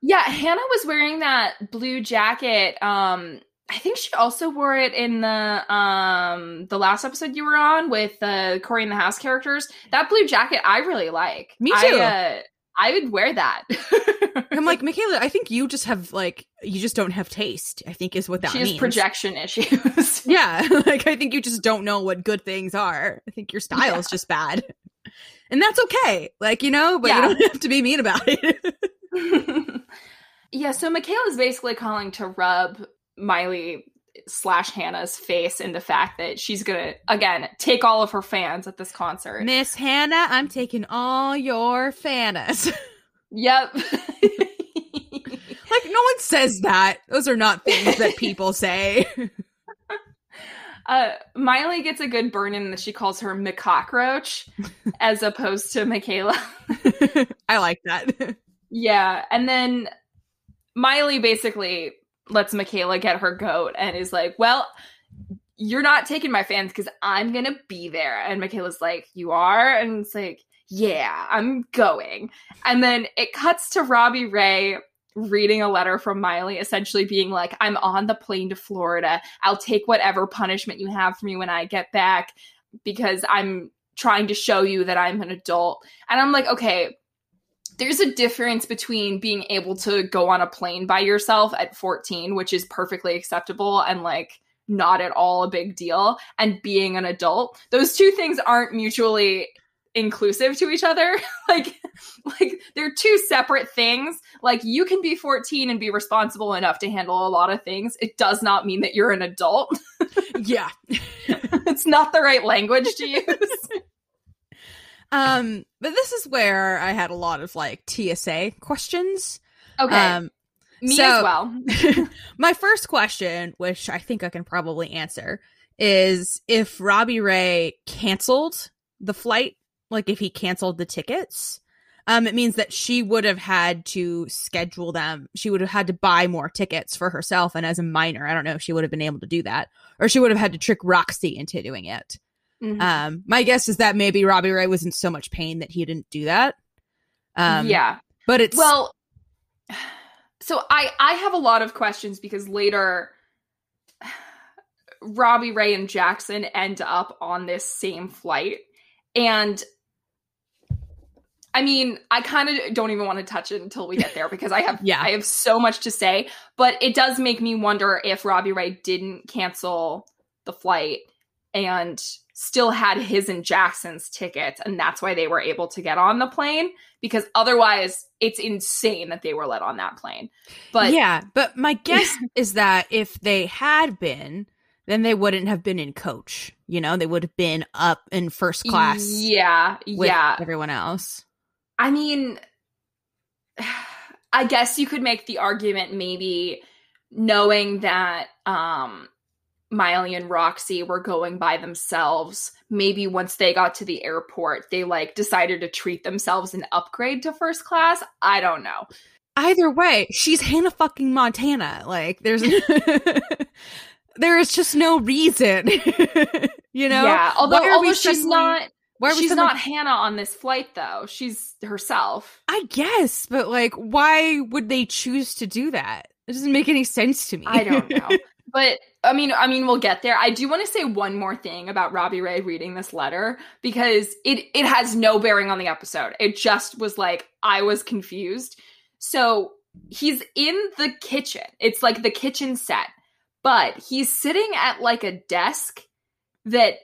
Yeah, Hannah was wearing that blue jacket. I think she also wore it in the last episode you were on with the Corey in the House characters. That blue jacket I really like. Me too. I would wear that. I'm like, Michaela, I think you just have like, you just don't have taste, I think is what that means. She has projection issues. Yeah. Like, I think you just don't know what good things are. I think your style is just bad. And that's okay. Like, you know, but you don't have to be mean about it. Yeah. So Michaela's basically calling to rub Miley/Hannah's face in the fact that she's gonna again take all of her fans at this concert. Miss Hannah, I'm taking all your fanas. Yep. Like, no one says that. Those are not things that people say. Miley gets a good burn in that she calls her McCockroach as opposed to Michaela. I like that. Yeah. And then Miley basically lets Michaela get her goat and is like, well, you're not taking my fans because I'm going to be there. And Michaela's like, you are? And it's like, yeah, I'm going. And then it cuts to Robbie Ray reading a letter from Miley, essentially being like, I'm on the plane to Florida. I'll take whatever punishment you have for me when I get back because I'm trying to show you that I'm an adult. And I'm like, okay, there's a difference between being able to go on a plane by yourself at 14, which is perfectly acceptable and like not at all a big deal, and being an adult. Those two things aren't mutually inclusive to each other. like they're two separate things. Like, you can be 14 and be responsible enough to handle a lot of things. It does not mean that you're an adult. Yeah. It's not the right language to use. But this is where I had a lot of like TSA questions. Okay. As well. My first question, which I think I can probably answer, is if Robbie Ray canceled the flight, like if he canceled the tickets, it means that she would have had to schedule them. She would have had to buy more tickets for herself. And as a minor, I don't know if she would have been able to do that, or she would have had to trick Roxy into doing it. Mm-hmm. My guess is that maybe Robbie Ray was in so much pain that he didn't do that. But it's, well, so I have a lot of questions because later Robbie Ray and Jackson end up on this same flight. And I mean, I kind of don't even want to touch it until we get there because I have I have so much to say, but it does make me wonder if Robbie Ray didn't cancel the flight and still had his and Jackson's tickets, and that's why they were able to get on the plane, because otherwise it's insane that they were let on that plane. But yeah, but my guess is that if they had been, then they wouldn't have been in coach, you know, they would have been up in first class with everyone else. I mean, I guess you could make the argument maybe knowing that Miley and Roxy were going by themselves. Maybe once they got to the airport, they like decided to treat themselves and upgrade to first class. I don't know. Either way, she's Hannah fucking Montana. Like, there is just no reason, you know? Yeah. Although she's not Hannah on this flight though. She's herself, I guess. But like, why would they choose to do that? It doesn't make any sense to me. I don't know. But I mean, we'll get there. I do want to say one more thing about Robbie Ray reading this letter, because it has no bearing on the episode. It just was like, I was confused. So he's in the kitchen. It's like the kitchen set, but he's sitting at like a desk that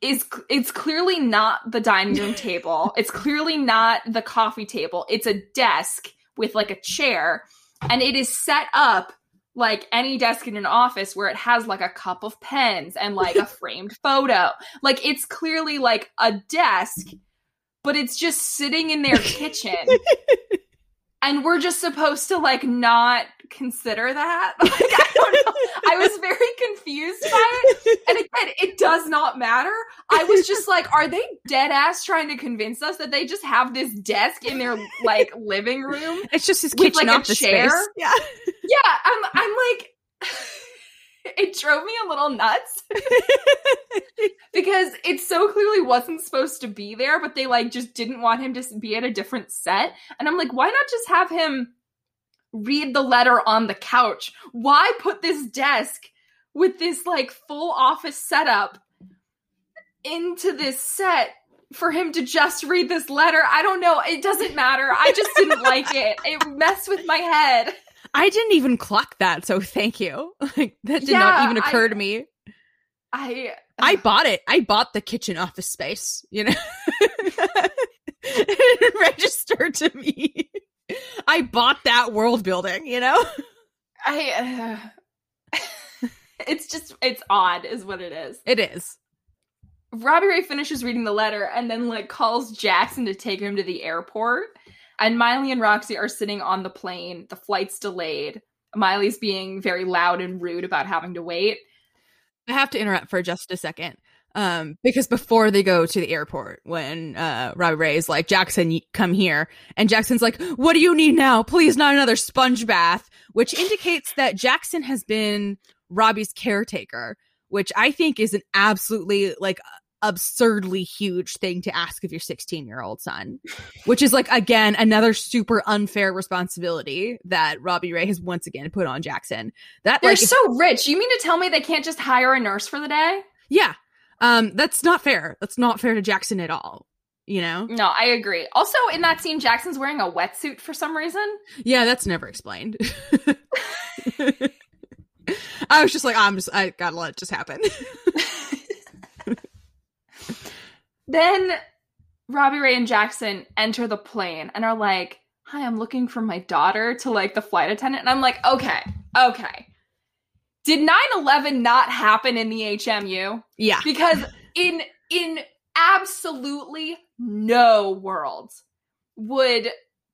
it's clearly not the dining room table. It's clearly not the coffee table. It's a desk with like a chair, and it is set up like any desk in an office, where it has like a cup of pens and like a framed photo. Like, it's clearly like a desk, but it's just sitting in their kitchen. And we're just supposed to like not consider that. Like, I don't know. I was very confused by it. And again, it does not matter. I was just like, are they dead ass trying to convince us that they just have this desk in their like living room? It's just his kitchen with like office space. Yeah. Yeah. I'm like, it drove me a little nuts because it so clearly wasn't supposed to be there, but they like just didn't want him to be at a different set. And I'm like, why not just have him read the letter on the couch? Why put this desk with this like full office setup into this set for him to just read this letter? I don't know. It doesn't matter. I just didn't like it. It messed with my head. I didn't even clock that, so thank you. Like, that did not even occur to me. I bought it. I bought the kitchen office space, you know? It didn't register to me. I bought that world building, you know? It's odd is what it is. It is. Robbie Ray finishes reading the letter and then, like, calls Jackson to take him to the airport. And Miley and Roxy are sitting on the plane. The flight's delayed. Miley's being very loud and rude about having to wait. I have to interrupt for just a second. Because before they go to the airport, when Robbie Ray is like, Jackson, come here. And Jackson's like, what do you need now? Please, not another sponge bath. Which indicates that Jackson has been Robbie's caretaker, which I think is an absolutely, like, absurdly huge thing to ask of your 16-year-old son, which is like, again, another super unfair responsibility that Robbie Ray has once again put on Jackson. That they're like, so rich. You mean to tell me they can't just hire a nurse for the day? Yeah. That's not fair. That's not fair to Jackson at all. You know? No, I agree. Also, in that scene, Jackson's wearing a wetsuit for some reason. Yeah, that's never explained. I was just like, I gotta let it just happen. Then Robbie Ray and Jackson enter the plane and are like, hi, I'm looking for my daughter, to like the flight attendant. And I'm like, okay. Did 9/11 not happen in the HMU? Yeah. Because in absolutely no world would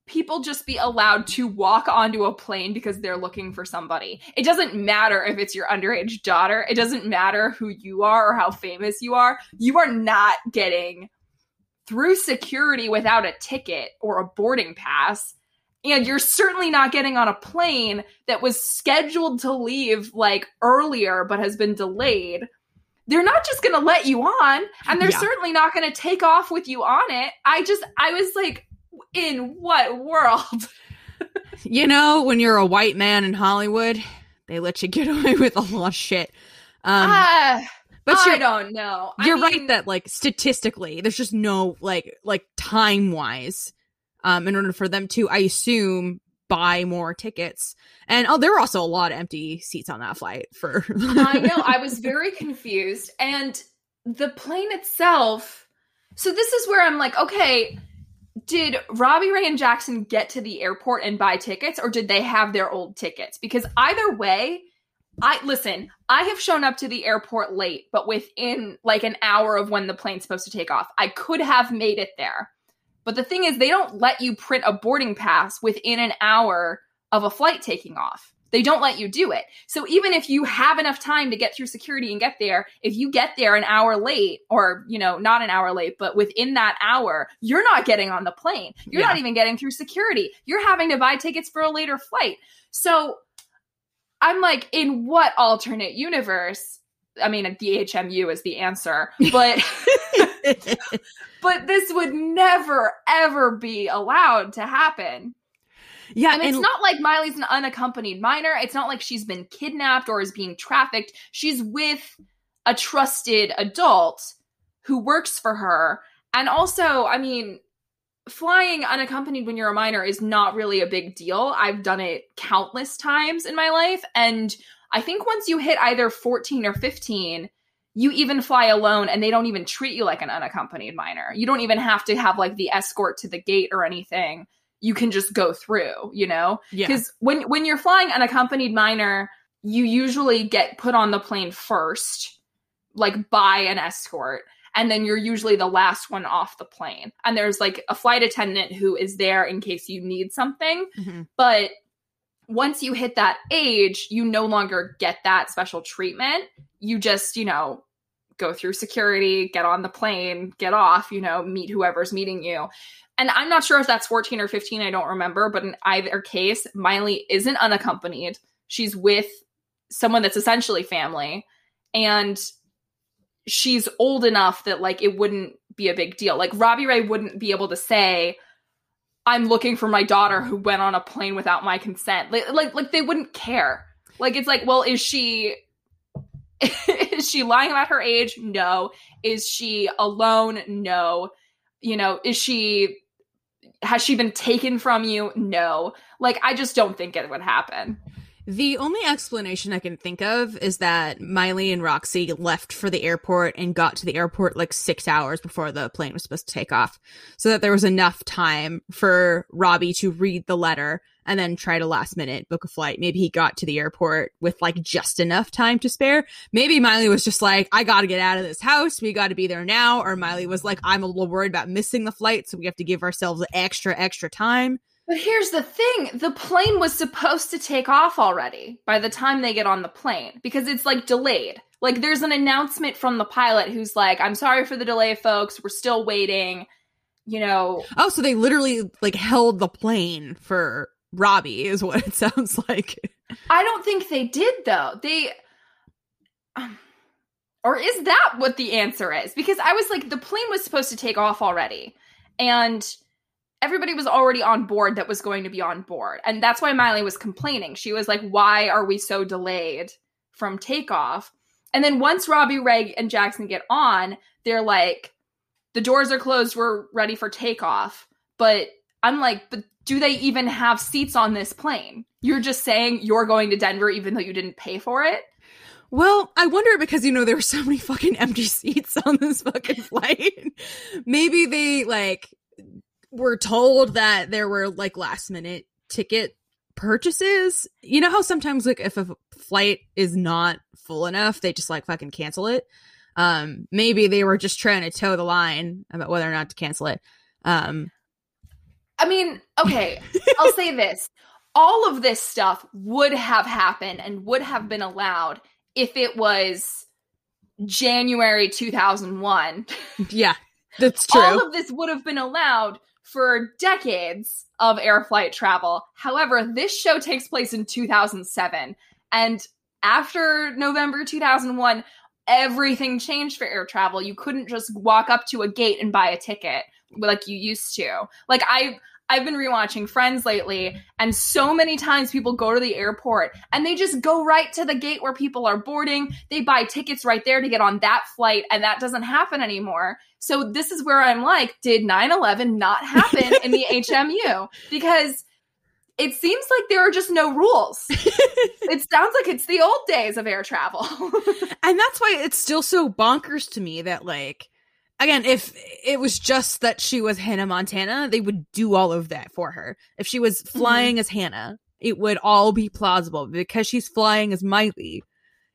people just be allowed to walk onto a plane because they're looking for somebody. It doesn't matter if it's your underage daughter. It doesn't matter who you are or how famous you are. You are not getting through security without a ticket or a boarding pass. And you're certainly not getting on a plane that was scheduled to leave like earlier but has been delayed. They're not just going to let you on, and they're certainly not going to take off with you on it. I was like, in what world? You know, when you're a white man in Hollywood, they let you get away with a lot of shit. But I don't know. You're right that, like, statistically, there's just no, like time-wise, in order for them to, I assume, buy more tickets. And there were also a lot of empty seats on that flight. For I know. I was very confused. And the plane itself. So this is where I'm like, okay, did Robbie Ray and Jackson get to the airport and buy tickets, or did they have their old tickets? Because either way, I have shown up to the airport late, but within like an hour of when the plane's supposed to take off, I could have made it there. But the thing is, they don't let you print a boarding pass within an hour of a flight taking off. They don't let you do it. So even if you have enough time to get through security and get there, if you get there an hour late, or, you know, not an hour late, but within that hour, you're not getting on the plane. You're not even getting through security. You're having to buy tickets for a later flight. So I'm like, in what alternate universe? I mean, the HMU is the answer, but but this would never, ever be allowed to happen. Yeah. And it's not like Miley's an unaccompanied minor. It's not like she's been kidnapped or is being trafficked. She's with a trusted adult who works for her. And also, I mean, flying unaccompanied when you're a minor is not really a big deal. I've done it countless times in my life. And I think once you hit either 14 or 15, you even fly alone and they don't even treat you like an unaccompanied minor. You don't even have to have like the escort to the gate or anything. You can just go through, you know? Yeah. Because when you're flying unaccompanied minor, you usually get put on the plane first, like by an escort. And then you're usually the last one off the plane. And there's like a flight attendant who is there in case you need something. Mm-hmm. But once you hit that age, you no longer get that special treatment. You just, you know, go through security, get on the plane, get off, you know, meet whoever's meeting you. And I'm not sure if that's 14 or 15. I don't remember. But in either case, Miley isn't unaccompanied. She's with someone that's essentially family. And she's old enough that, like, it wouldn't be a big deal. Like, Robbie Ray wouldn't be able to say, I'm looking for my daughter who went on a plane without my consent. Like they wouldn't care. Like, it's like, well, is she lying about her age? No. Is she alone? No. You know, has she been taken from you? No. Like, I just don't think it would happen. The only explanation I can think of is that Miley and Roxy left for the airport and got to the airport like 6 hours before the plane was supposed to take off, so that there was enough time for Robbie to read the letter and then try to last minute book a flight. Maybe he got to the airport with like just enough time to spare. Maybe Miley was just like, I got to get out of this house. We got to be there now. Or Miley was like, I'm a little worried about missing the flight, so we have to give ourselves extra time. But here's the thing. The plane was supposed to take off already by the time they get on the plane because it's like delayed. Like there's an announcement from the pilot who's like, I'm sorry for the delay, folks. We're still waiting, you know. Oh, so they literally like held the plane for Robbie is what it sounds like. I don't think they did, though. They... or is that what the answer is? Because I was like, the plane was supposed to take off already. And... everybody was already on board that was going to be on board. And that's why Miley was complaining. She was like, why are we so delayed from takeoff? And then once Robbie Ray and Jackson get on, they're like, the doors are closed. We're ready for takeoff. But I'm like, but do they even have seats on this plane? You're just saying you're going to Denver even though you didn't pay for it? Well, I wonder because, you know, there were so many fucking empty seats on this fucking flight. Maybe they like... we're told that there were like last minute ticket purchases. You know how sometimes like if a flight is not full enough, they just like fucking cancel it. Maybe they were just trying to toe the line about whether or not to cancel it. I mean, okay, I'll say this. All of this stuff would have happened and would have been allowed if it was January 2001. Yeah, that's true. All of this would have been allowed for decades of air flight travel. However, this show takes place in 2007. And after November 2001, everything changed for air travel. You couldn't just walk up to a gate and buy a ticket like you used to. Like, I've been rewatching Friends lately, and so many times people go to the airport and they just go right to the gate where people are boarding. They buy tickets right there to get on that flight, and that doesn't happen anymore. So this is where I'm like, did 9/11 not happen in the HMU? Because it seems like there are just no rules. It sounds like it's the old days of air travel. And that's why it's still so bonkers to me that like, again, if it was just that she was Hannah Montana, they would do all of that for her. If she was flying as Hannah, it would all be plausible because she's flying as Miley.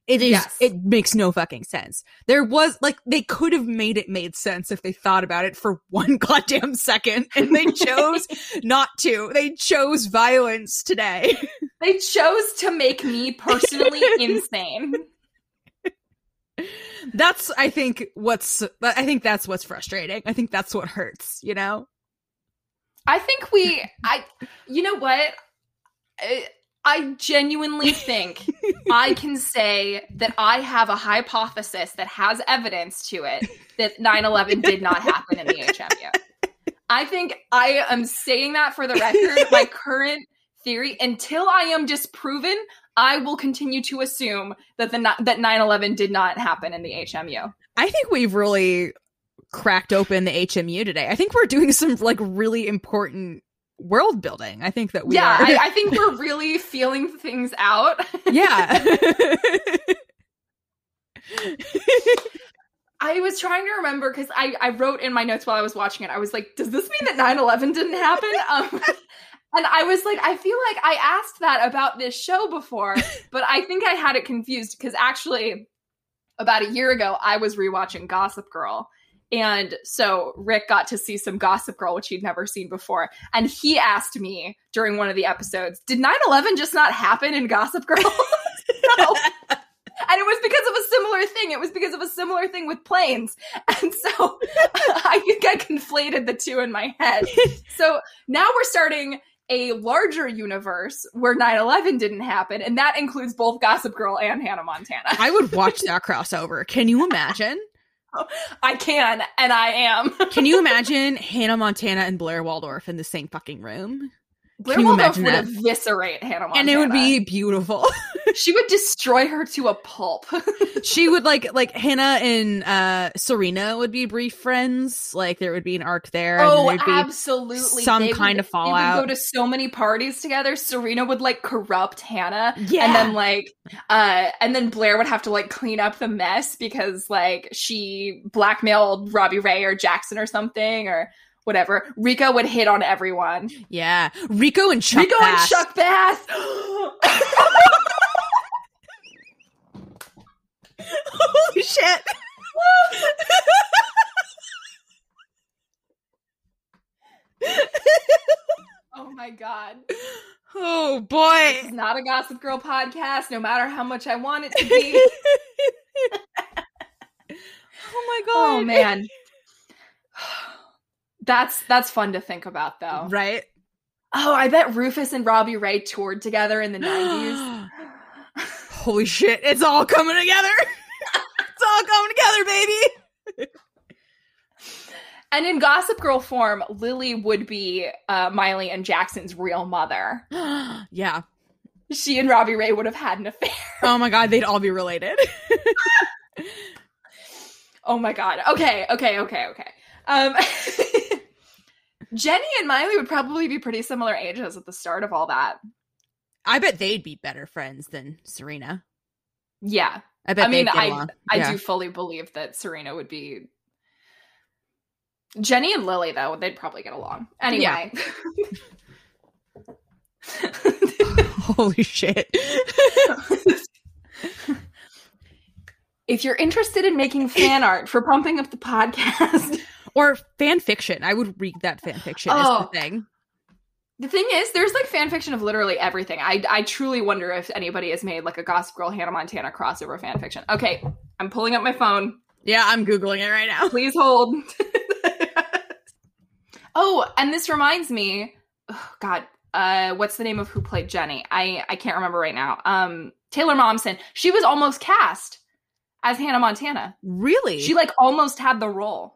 It is. Yes. It makes no fucking sense. There was like they could have made it made sense if they thought about it for one goddamn second, and they chose not to. They chose violence today. They chose to make me personally insane. I think that's what's frustrating. I think that's what hurts, you know? You know what? I genuinely think I can say that I have a hypothesis that has evidence to it that 9/11 did not happen in the HMU. I think I am saying that for the record. My current theory. Until I am disproven, I will continue to assume that that 9/11 did not happen in the HMU. I think we've really cracked open the HMU today. I think we're doing some like really important world building. I think that we are. I think we're really feeling things out. Yeah. I was trying to remember because I wrote in my notes while I was watching it. I was like, does this mean that 9/11 didn't happen? And I was like, I feel like I asked that about this show before, but I think I had it confused because actually about a year ago, I was rewatching Gossip Girl. And so Rick got to see some Gossip Girl, which he'd never seen before. And he asked me during one of the episodes, did 9/11 just not happen in Gossip Girl? No. And it was because of a similar thing. It was because of a similar thing with planes. And so I think I conflated the two in my head. So now we're starting a larger universe where 9/11 didn't happen. And that includes both Gossip Girl and Hannah Montana. I would watch that crossover. Can you imagine? I can, and I am. Can you imagine Hannah Montana and Blair Waldorf in the same fucking room? Blair Waldorf would eviscerate Hannah Montana. And it would be beautiful. She would destroy her to a pulp. She would, like Hannah and Serena would be brief friends. Like, there would be an arc there. Oh, and absolutely. Some kind of fallout. They would go to so many parties together. Serena would, like, corrupt Hannah. Yeah. And then, like, and then Blair would have to, like, clean up the mess because, like, she blackmailed Robbie Ray or Jackson or something, or whatever. Rico would hit on everyone. Yeah. Rico and Chuck Bass. Rico and Chuck Bass. Holy shit. Oh my God. Oh boy. This is not a Gossip Girl podcast, no matter how much I want it to be. Oh my God. Oh man. That's fun to think about, though. Right? Oh, I bet Rufus and Robbie Ray toured together in the 90s. Holy shit. It's all coming together. It's all coming together, baby. And in Gossip Girl form, Lily would be Miley and Jackson's real mother. Yeah. She and Robbie Ray would have had an affair. Oh, my God. They'd all be related. Oh, my God. Okay. Jenny and Miley would probably be pretty similar ages at the start of all that. I bet they'd be better friends than Serena. Yeah. I do fully believe that Serena would be... Jenny and Lily, though, they'd probably get along. Anyway. Yeah. Holy shit. If you're interested in making fan art for pumping up the podcast... Or fan fiction. I would read that fan fiction is the thing. The thing is, there's like fan fiction of literally everything. I truly wonder if anybody has made like a Gossip Girl Hannah Montana crossover fan fiction. Okay, I'm pulling up my phone. Yeah, I'm Googling it right now. Please hold. Oh, and this reminds me. Oh, God, what's the name of who played Jenny? I can't remember right now. Taylor Momsen. She was almost cast as Hannah Montana. Really? She like almost had the role.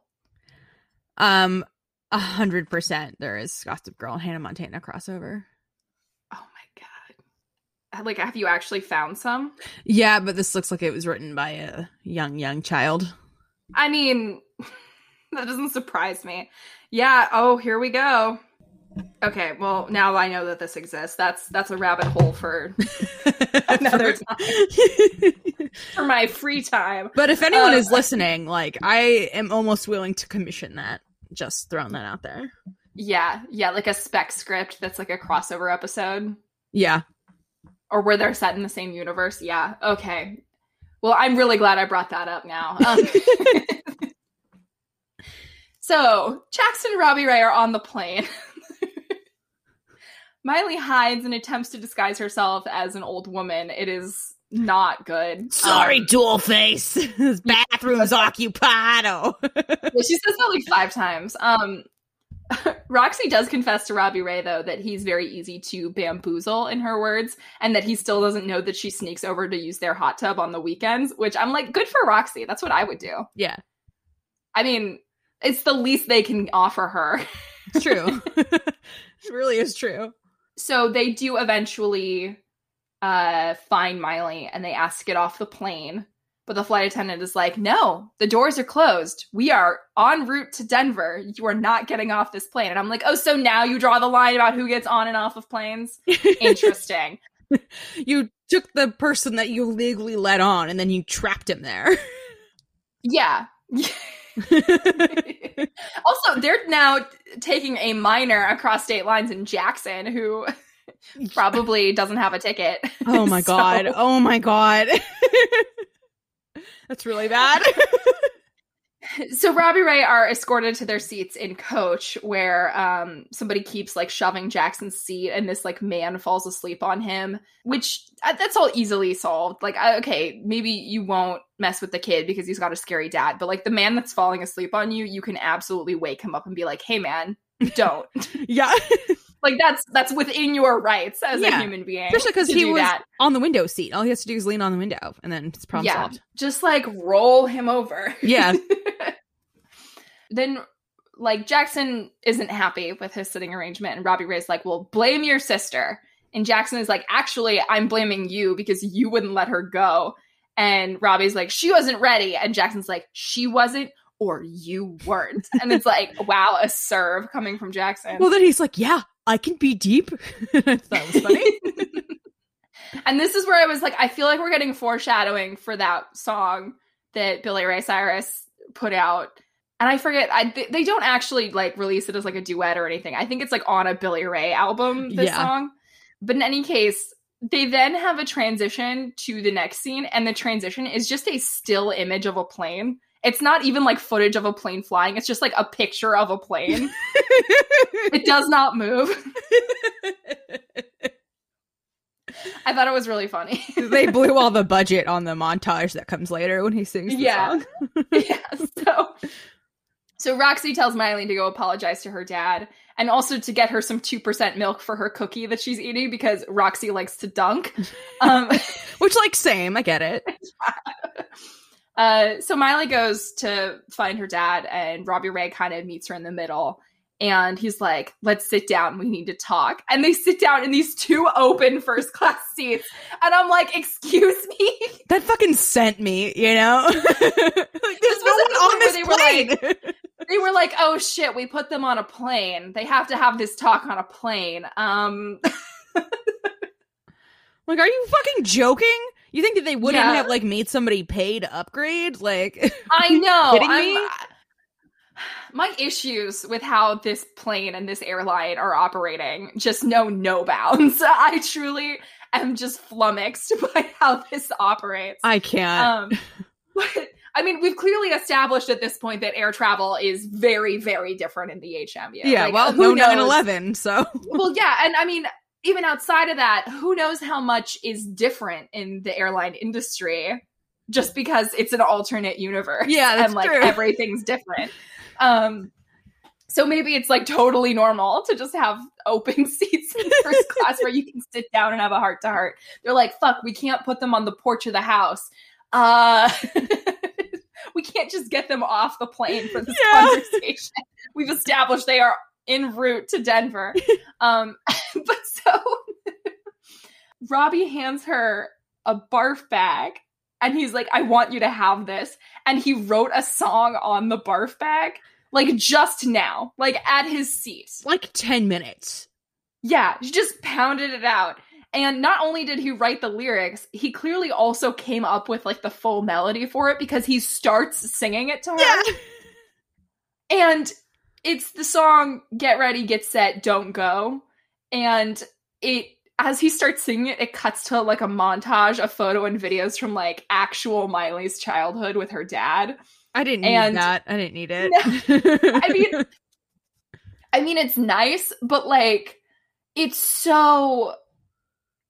100% there is Gossip Girl and Hannah Montana crossover. Oh my God. Like, have you actually found some? Yeah, but this looks like it was written by a young child. I mean, that doesn't surprise me. Yeah. Oh, here we go. Okay, well, now I know that this exists. That's a rabbit hole for another time. For my free time. But if anyone is listening, like, I am almost willing to commission that. Just throwing that out there. Yeah, like a spec script that's like a crossover episode. Yeah. Or where they're set in the same universe. Yeah, okay. Well, I'm really glad I brought that up now. So, Jackson and Robbie Ray are on the plane. Miley hides and attempts to disguise herself as an old woman. It is not good. Sorry, Dualface. This bathroom's occupado. She says that like 5 times. Roxy does confess to Robbie Ray, though, that he's very easy to bamboozle, in her words, and that he still doesn't know that she sneaks over to use their hot tub on the weekends, which I'm like, good for Roxy. That's what I would do. Yeah. I mean, it's the least they can offer her. It's true. It really is true. So they do eventually find Miley and they ask to get off the plane. But the flight attendant is like, no, the doors are closed. We are en route to Denver. You are not getting off this plane. And I'm like, oh, so now you draw the line about who gets on and off of planes? Interesting. You took the person that you legally let on and then you trapped him there. Yeah. Also, they're now taking a minor across state lines in Jackson who probably doesn't have a ticket. Oh, my God. Oh, my God. That's really bad. So Robbie Ray are escorted to their seats in coach where somebody keeps like shoving Jackson's seat and this like man falls asleep on him, which that's all easily solved. Like, okay, maybe you won't mess with the kid because he's got a scary dad. But like the man that's falling asleep on you, you can absolutely wake him up and be like, hey, man, don't. Yeah. Like that's within your rights as a human being. Especially because he was on the window seat. All he has to do is lean on the window and then it's problem solved. Just like roll him over. Yeah. Then like Jackson isn't happy with his sitting arrangement and Robbie Ray's like, well, blame your sister. And Jackson is like, actually, I'm blaming you because you wouldn't let her go. And Robbie's like, she wasn't ready. And Jackson's like, she wasn't. Or you weren't. And it's like, wow, a serve coming from Jackson. Well, then he's like, yeah, I can be deep. That was funny. And this is where I was like, I feel like we're getting foreshadowing for that song that Billy Ray Cyrus put out. And I forget, they don't actually like release it as like a duet or anything. I think it's like on a Billy Ray album, this song. But in any case, they then have a transition to the next scene. And the transition is just a still image of a plane. It's not even, like, footage of a plane flying. It's just, like, a picture of a plane. It does not move. I thought it was really funny. They blew all the budget on the montage that comes later when he sings the song. So Roxy tells Miley to go apologize to her dad. And also to get her some 2% milk for her cookie that she's eating because Roxy likes to dunk. Which, like, same. I get it. So Miley goes to find her dad and Robbie Ray kind of meets her in the middle and he's like, let's sit down. We need to talk. And they sit down in these two open first class seats. And I'm like, excuse me. That fucking sent me, you know? Like, there's no one on this plane. They were like, oh shit, we put them on a plane. They have to have this talk on a plane. Like, are you fucking joking? You think that they wouldn't have, like, made somebody pay to upgrade? Like, I know. Kidding me? My issues with how this plane and this airline are operating just know no bounds. I truly am just flummoxed by how this operates. I can't. But, I mean, we've clearly established at this point that air travel is very, very different in the HMU. Yeah, like, well, no 9/11, so. Well, yeah, and I mean, even outside of that, who knows how much is different in the airline industry just because it's an alternate universe. Yeah, that's and like true. Everything's different. So maybe it's like totally normal to just have open seats in first class where you can sit down and have a heart to heart. They're like, fuck, we can't put them on the porch of the house. We can't just get them off the plane for this conversation. We've established they are en route to Denver. But so Robbie hands her a barf bag and he's like, I want you to have this. And he wrote a song on the barf bag, like just now, like at his seat. Like 10 minutes. Yeah. She just pounded it out. And not only did he write the lyrics, he clearly also came up with like the full melody for it because he starts singing it to her. Yeah. And it's the song, Get Ready, Get Set, Don't Go. And it, as he starts singing it, it cuts to like a montage of photo and videos from like actual Miley's childhood with her dad. I didn't need that. I didn't need it. No, I mean, it's nice, but like, it's so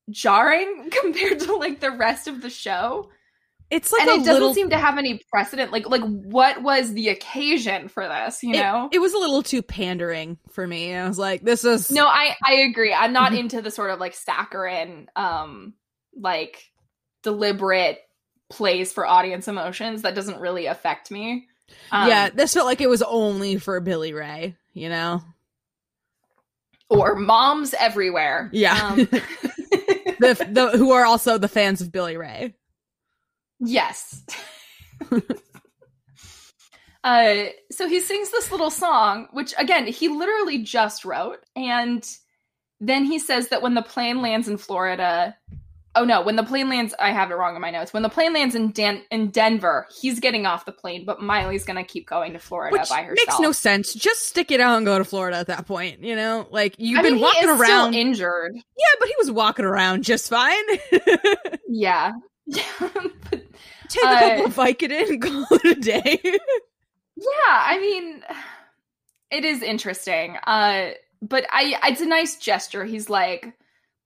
jarring compared to like the rest of the show. It's like, and it doesn't seem to have any precedent. Like what was the occasion for this, you know? It was a little too pandering for me. I was like, this is... No, I agree. I'm not into the sort of, like, saccharine, like, deliberate plays for audience emotions. That doesn't really affect me. This felt like it was only for Billy Ray, you know? for moms everywhere. Yeah. Who are also the fans of Billy Ray. Yes. So he sings this little song, which again, he literally just wrote. And then he says that when the plane lands in Florida, I have it wrong in my notes. When the plane lands in Denver, he's getting off the plane, but Miley's going to keep going to Florida by herself. Makes no sense. Just stick it out and go to Florida at that point, you know? Like, I mean, walking around. He is still injured. Yeah, but he was walking around just fine. Yeah. But, take a couple of Vicodin and call it a day. Yeah, I mean, it is interesting. But it's a nice gesture. He's like,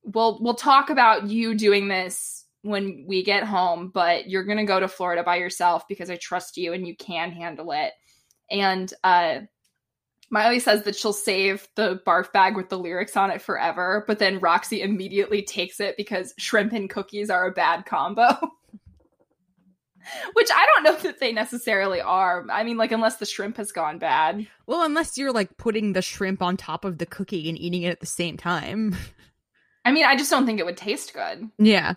We'll talk about you doing this when we get home, but you're going to go to Florida by yourself because I trust you and you can handle it. And Miley says that she'll save the barf bag with the lyrics on it forever, but then Roxy immediately takes it because shrimp and cookies are a bad combo. Which I don't know that they necessarily are. I mean, like, unless the shrimp has gone bad. Well, unless you're, like, putting the shrimp on top of the cookie and eating it at the same time. I mean, I just don't think it would taste good. Yeah.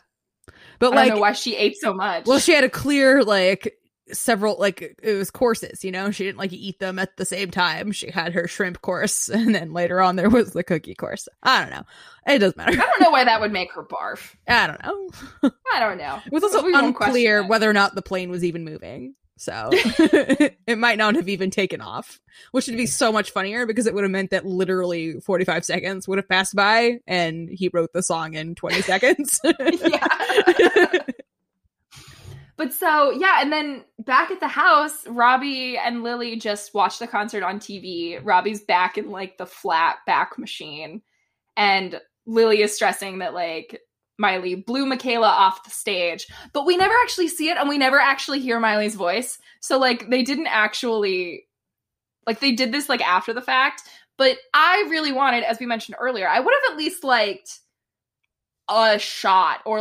But I don't know why she ate so much. Well, she had a clear, it was courses, you know? She didn't, eat them at the same time. She had her shrimp course, and then later on there was the cookie course. I don't know. It doesn't matter. I don't know why that would make her barf. I don't know. It was also unclear whether or not the plane was even moving. So it might not have even taken off, which would be so much funnier because it would have meant that literally 45 seconds would have passed by and he wrote the song in 20 seconds. Yeah. But so, yeah. And then back at the house, Robbie and Lily just watched the concert on TV. Robbie's back in the flat back machine. And Lily is stressing that Miley blew Michaela off the stage, but we never actually see it and we never actually hear Miley's voice. So they didn't actually, they did this after the fact, but I really wanted, as we mentioned earlier, I would have at least liked a shot or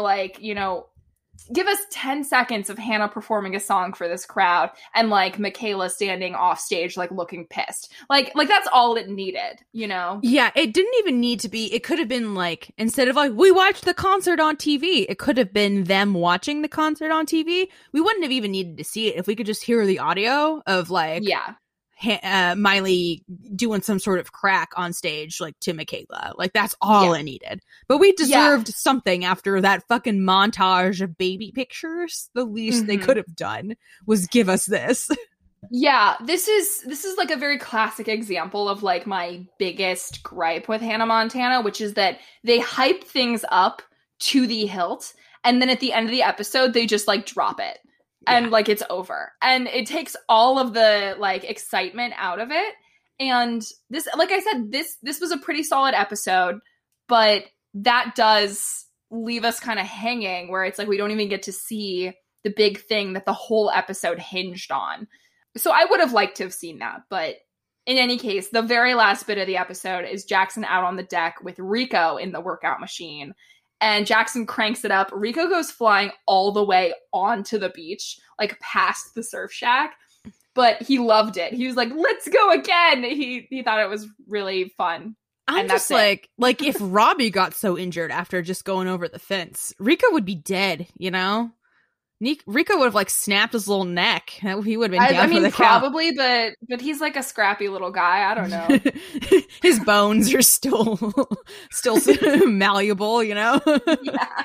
give us 10 seconds of Hannah performing a song for this crowd and Michaela standing off stage, looking pissed. That's all it needed, you know? Yeah. It didn't even need to be, it could have been instead of we watched the concert on TV, it could have been them watching the concert on TV. We wouldn't have even needed to see it if we could just hear the audio of Miley doing some sort of crack on stage to Michaela. That's all I needed. But we deserved something after that fucking montage of baby pictures. The least they could have done was give us this. Yeah, this is a very classic example of my biggest gripe with Hannah Montana, which is that they hype things up to the hilt and then at the end of the episode they just drop it. Yeah. And it's over. And it takes all of the excitement out of it. And this, like I said, this was a pretty solid episode, but that does leave us kind of hanging where it's we don't even get to see the big thing that the whole episode hinged on. So I would have liked to have seen that. But in any case, the very last bit of the episode is Jackson out on the deck with Rico in the workout machine. And Jackson cranks it up. Rico goes flying all the way onto the beach, past the surf shack. But he loved it. He was like, let's go again. He thought it was really fun. I'm and just that's like if Robbie got so injured after just going over the fence, Rico would be dead, you know? Rico would have snapped his little neck. He would have been down for the count. Probably, but he's a scrappy little guy. I don't know. His bones are still malleable, you know. Yeah.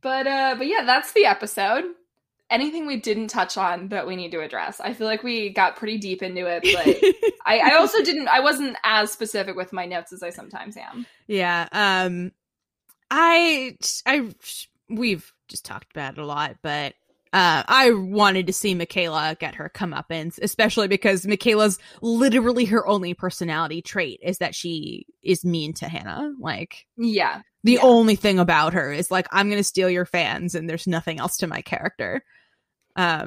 But yeah, that's the episode. Anything we didn't touch on that we need to address? I feel like we got pretty deep into it, but I also didn't. I wasn't as specific with my notes as I sometimes am. Yeah. We've just talked about it a lot, but I wanted to see Michaela get her comeuppance, especially because Michaela's literally her only personality trait is that she is mean to Hannah. The only thing about her is I'm going to steal your fans and there's nothing else to my character. I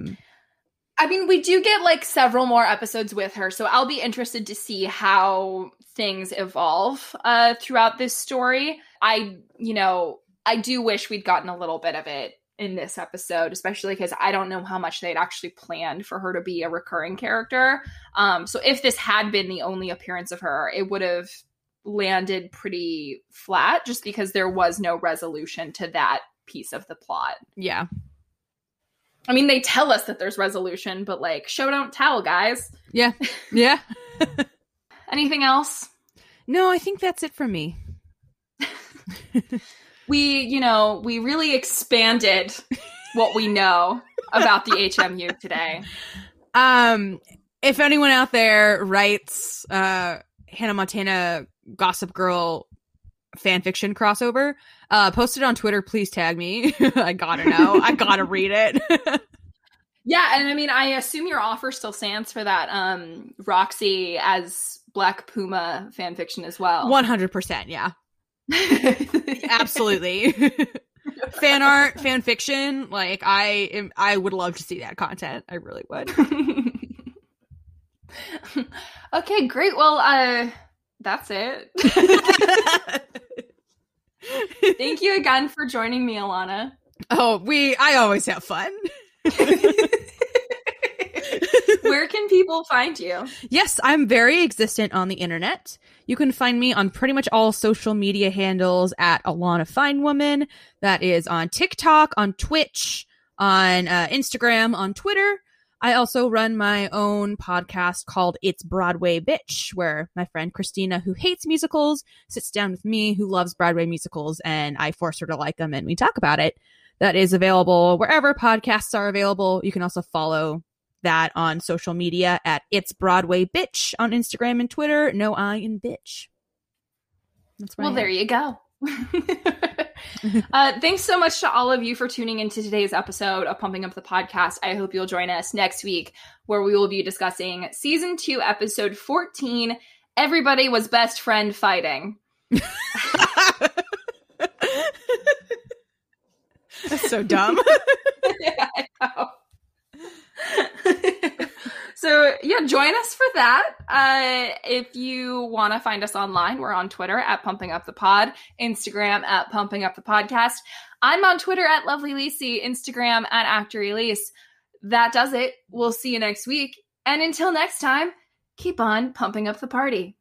mean, we do get several more episodes with her, so I'll be interested to see how things evolve throughout this story. I do wish we'd gotten a little bit of it in this episode, especially because I don't know how much they'd actually planned for her to be a recurring character. So if this had been the only appearance of her, it would have landed pretty flat just because there was no resolution to that piece of the plot. Yeah. I mean, they tell us that there's resolution, but like, show don't tell, guys. Yeah. Yeah. Anything else? No, I think that's it for me. We really expanded what we know about the HMU today. If anyone out there writes Hannah Montana Gossip Girl fanfiction crossover, post it on Twitter. Please tag me. I gotta know. I gotta read it. Yeah, and I mean, I assume your offer still stands for that Roxy as Black Puma fanfiction as well. 100%, yeah. Absolutely. Fan art, fan fiction, like I would love to see that content. I really would. Okay, great. Well, that's it. Thank you again for joining me, Alana. I always have fun. Where can people find you? Yes, I'm very existent on the internet. You can find me on pretty much all social media handles at Alana Feynwoman. That is on TikTok, on Twitch, on Instagram, on Twitter. I also run my own podcast called It's Broadway Bitch, where my friend Christina, who hates musicals, sits down with me, who loves Broadway musicals, and I force her to like them, and we talk about it. That is available wherever podcasts are available. You can also follow that on social media at It's Broadway Bitch on Instagram and Twitter. No I in bitch. That's well, there you go. Thanks so much to all of you for tuning into today's episode of Pumping Up the Podcast. I hope you'll join us next week, where we will be discussing season 2, episode 14, Everybody Was Best Friend Fighting. That's so dumb. Yeah, I know. So yeah, join us for that. If you want to find us online, we're on Twitter at Pumping Up the Pod, Instagram at Pumping Up the Podcast. I'm on Twitter at Lovely Lisi, Instagram at Actor Elise. That does it. We'll see you next week. And until next time, keep on pumping up the party.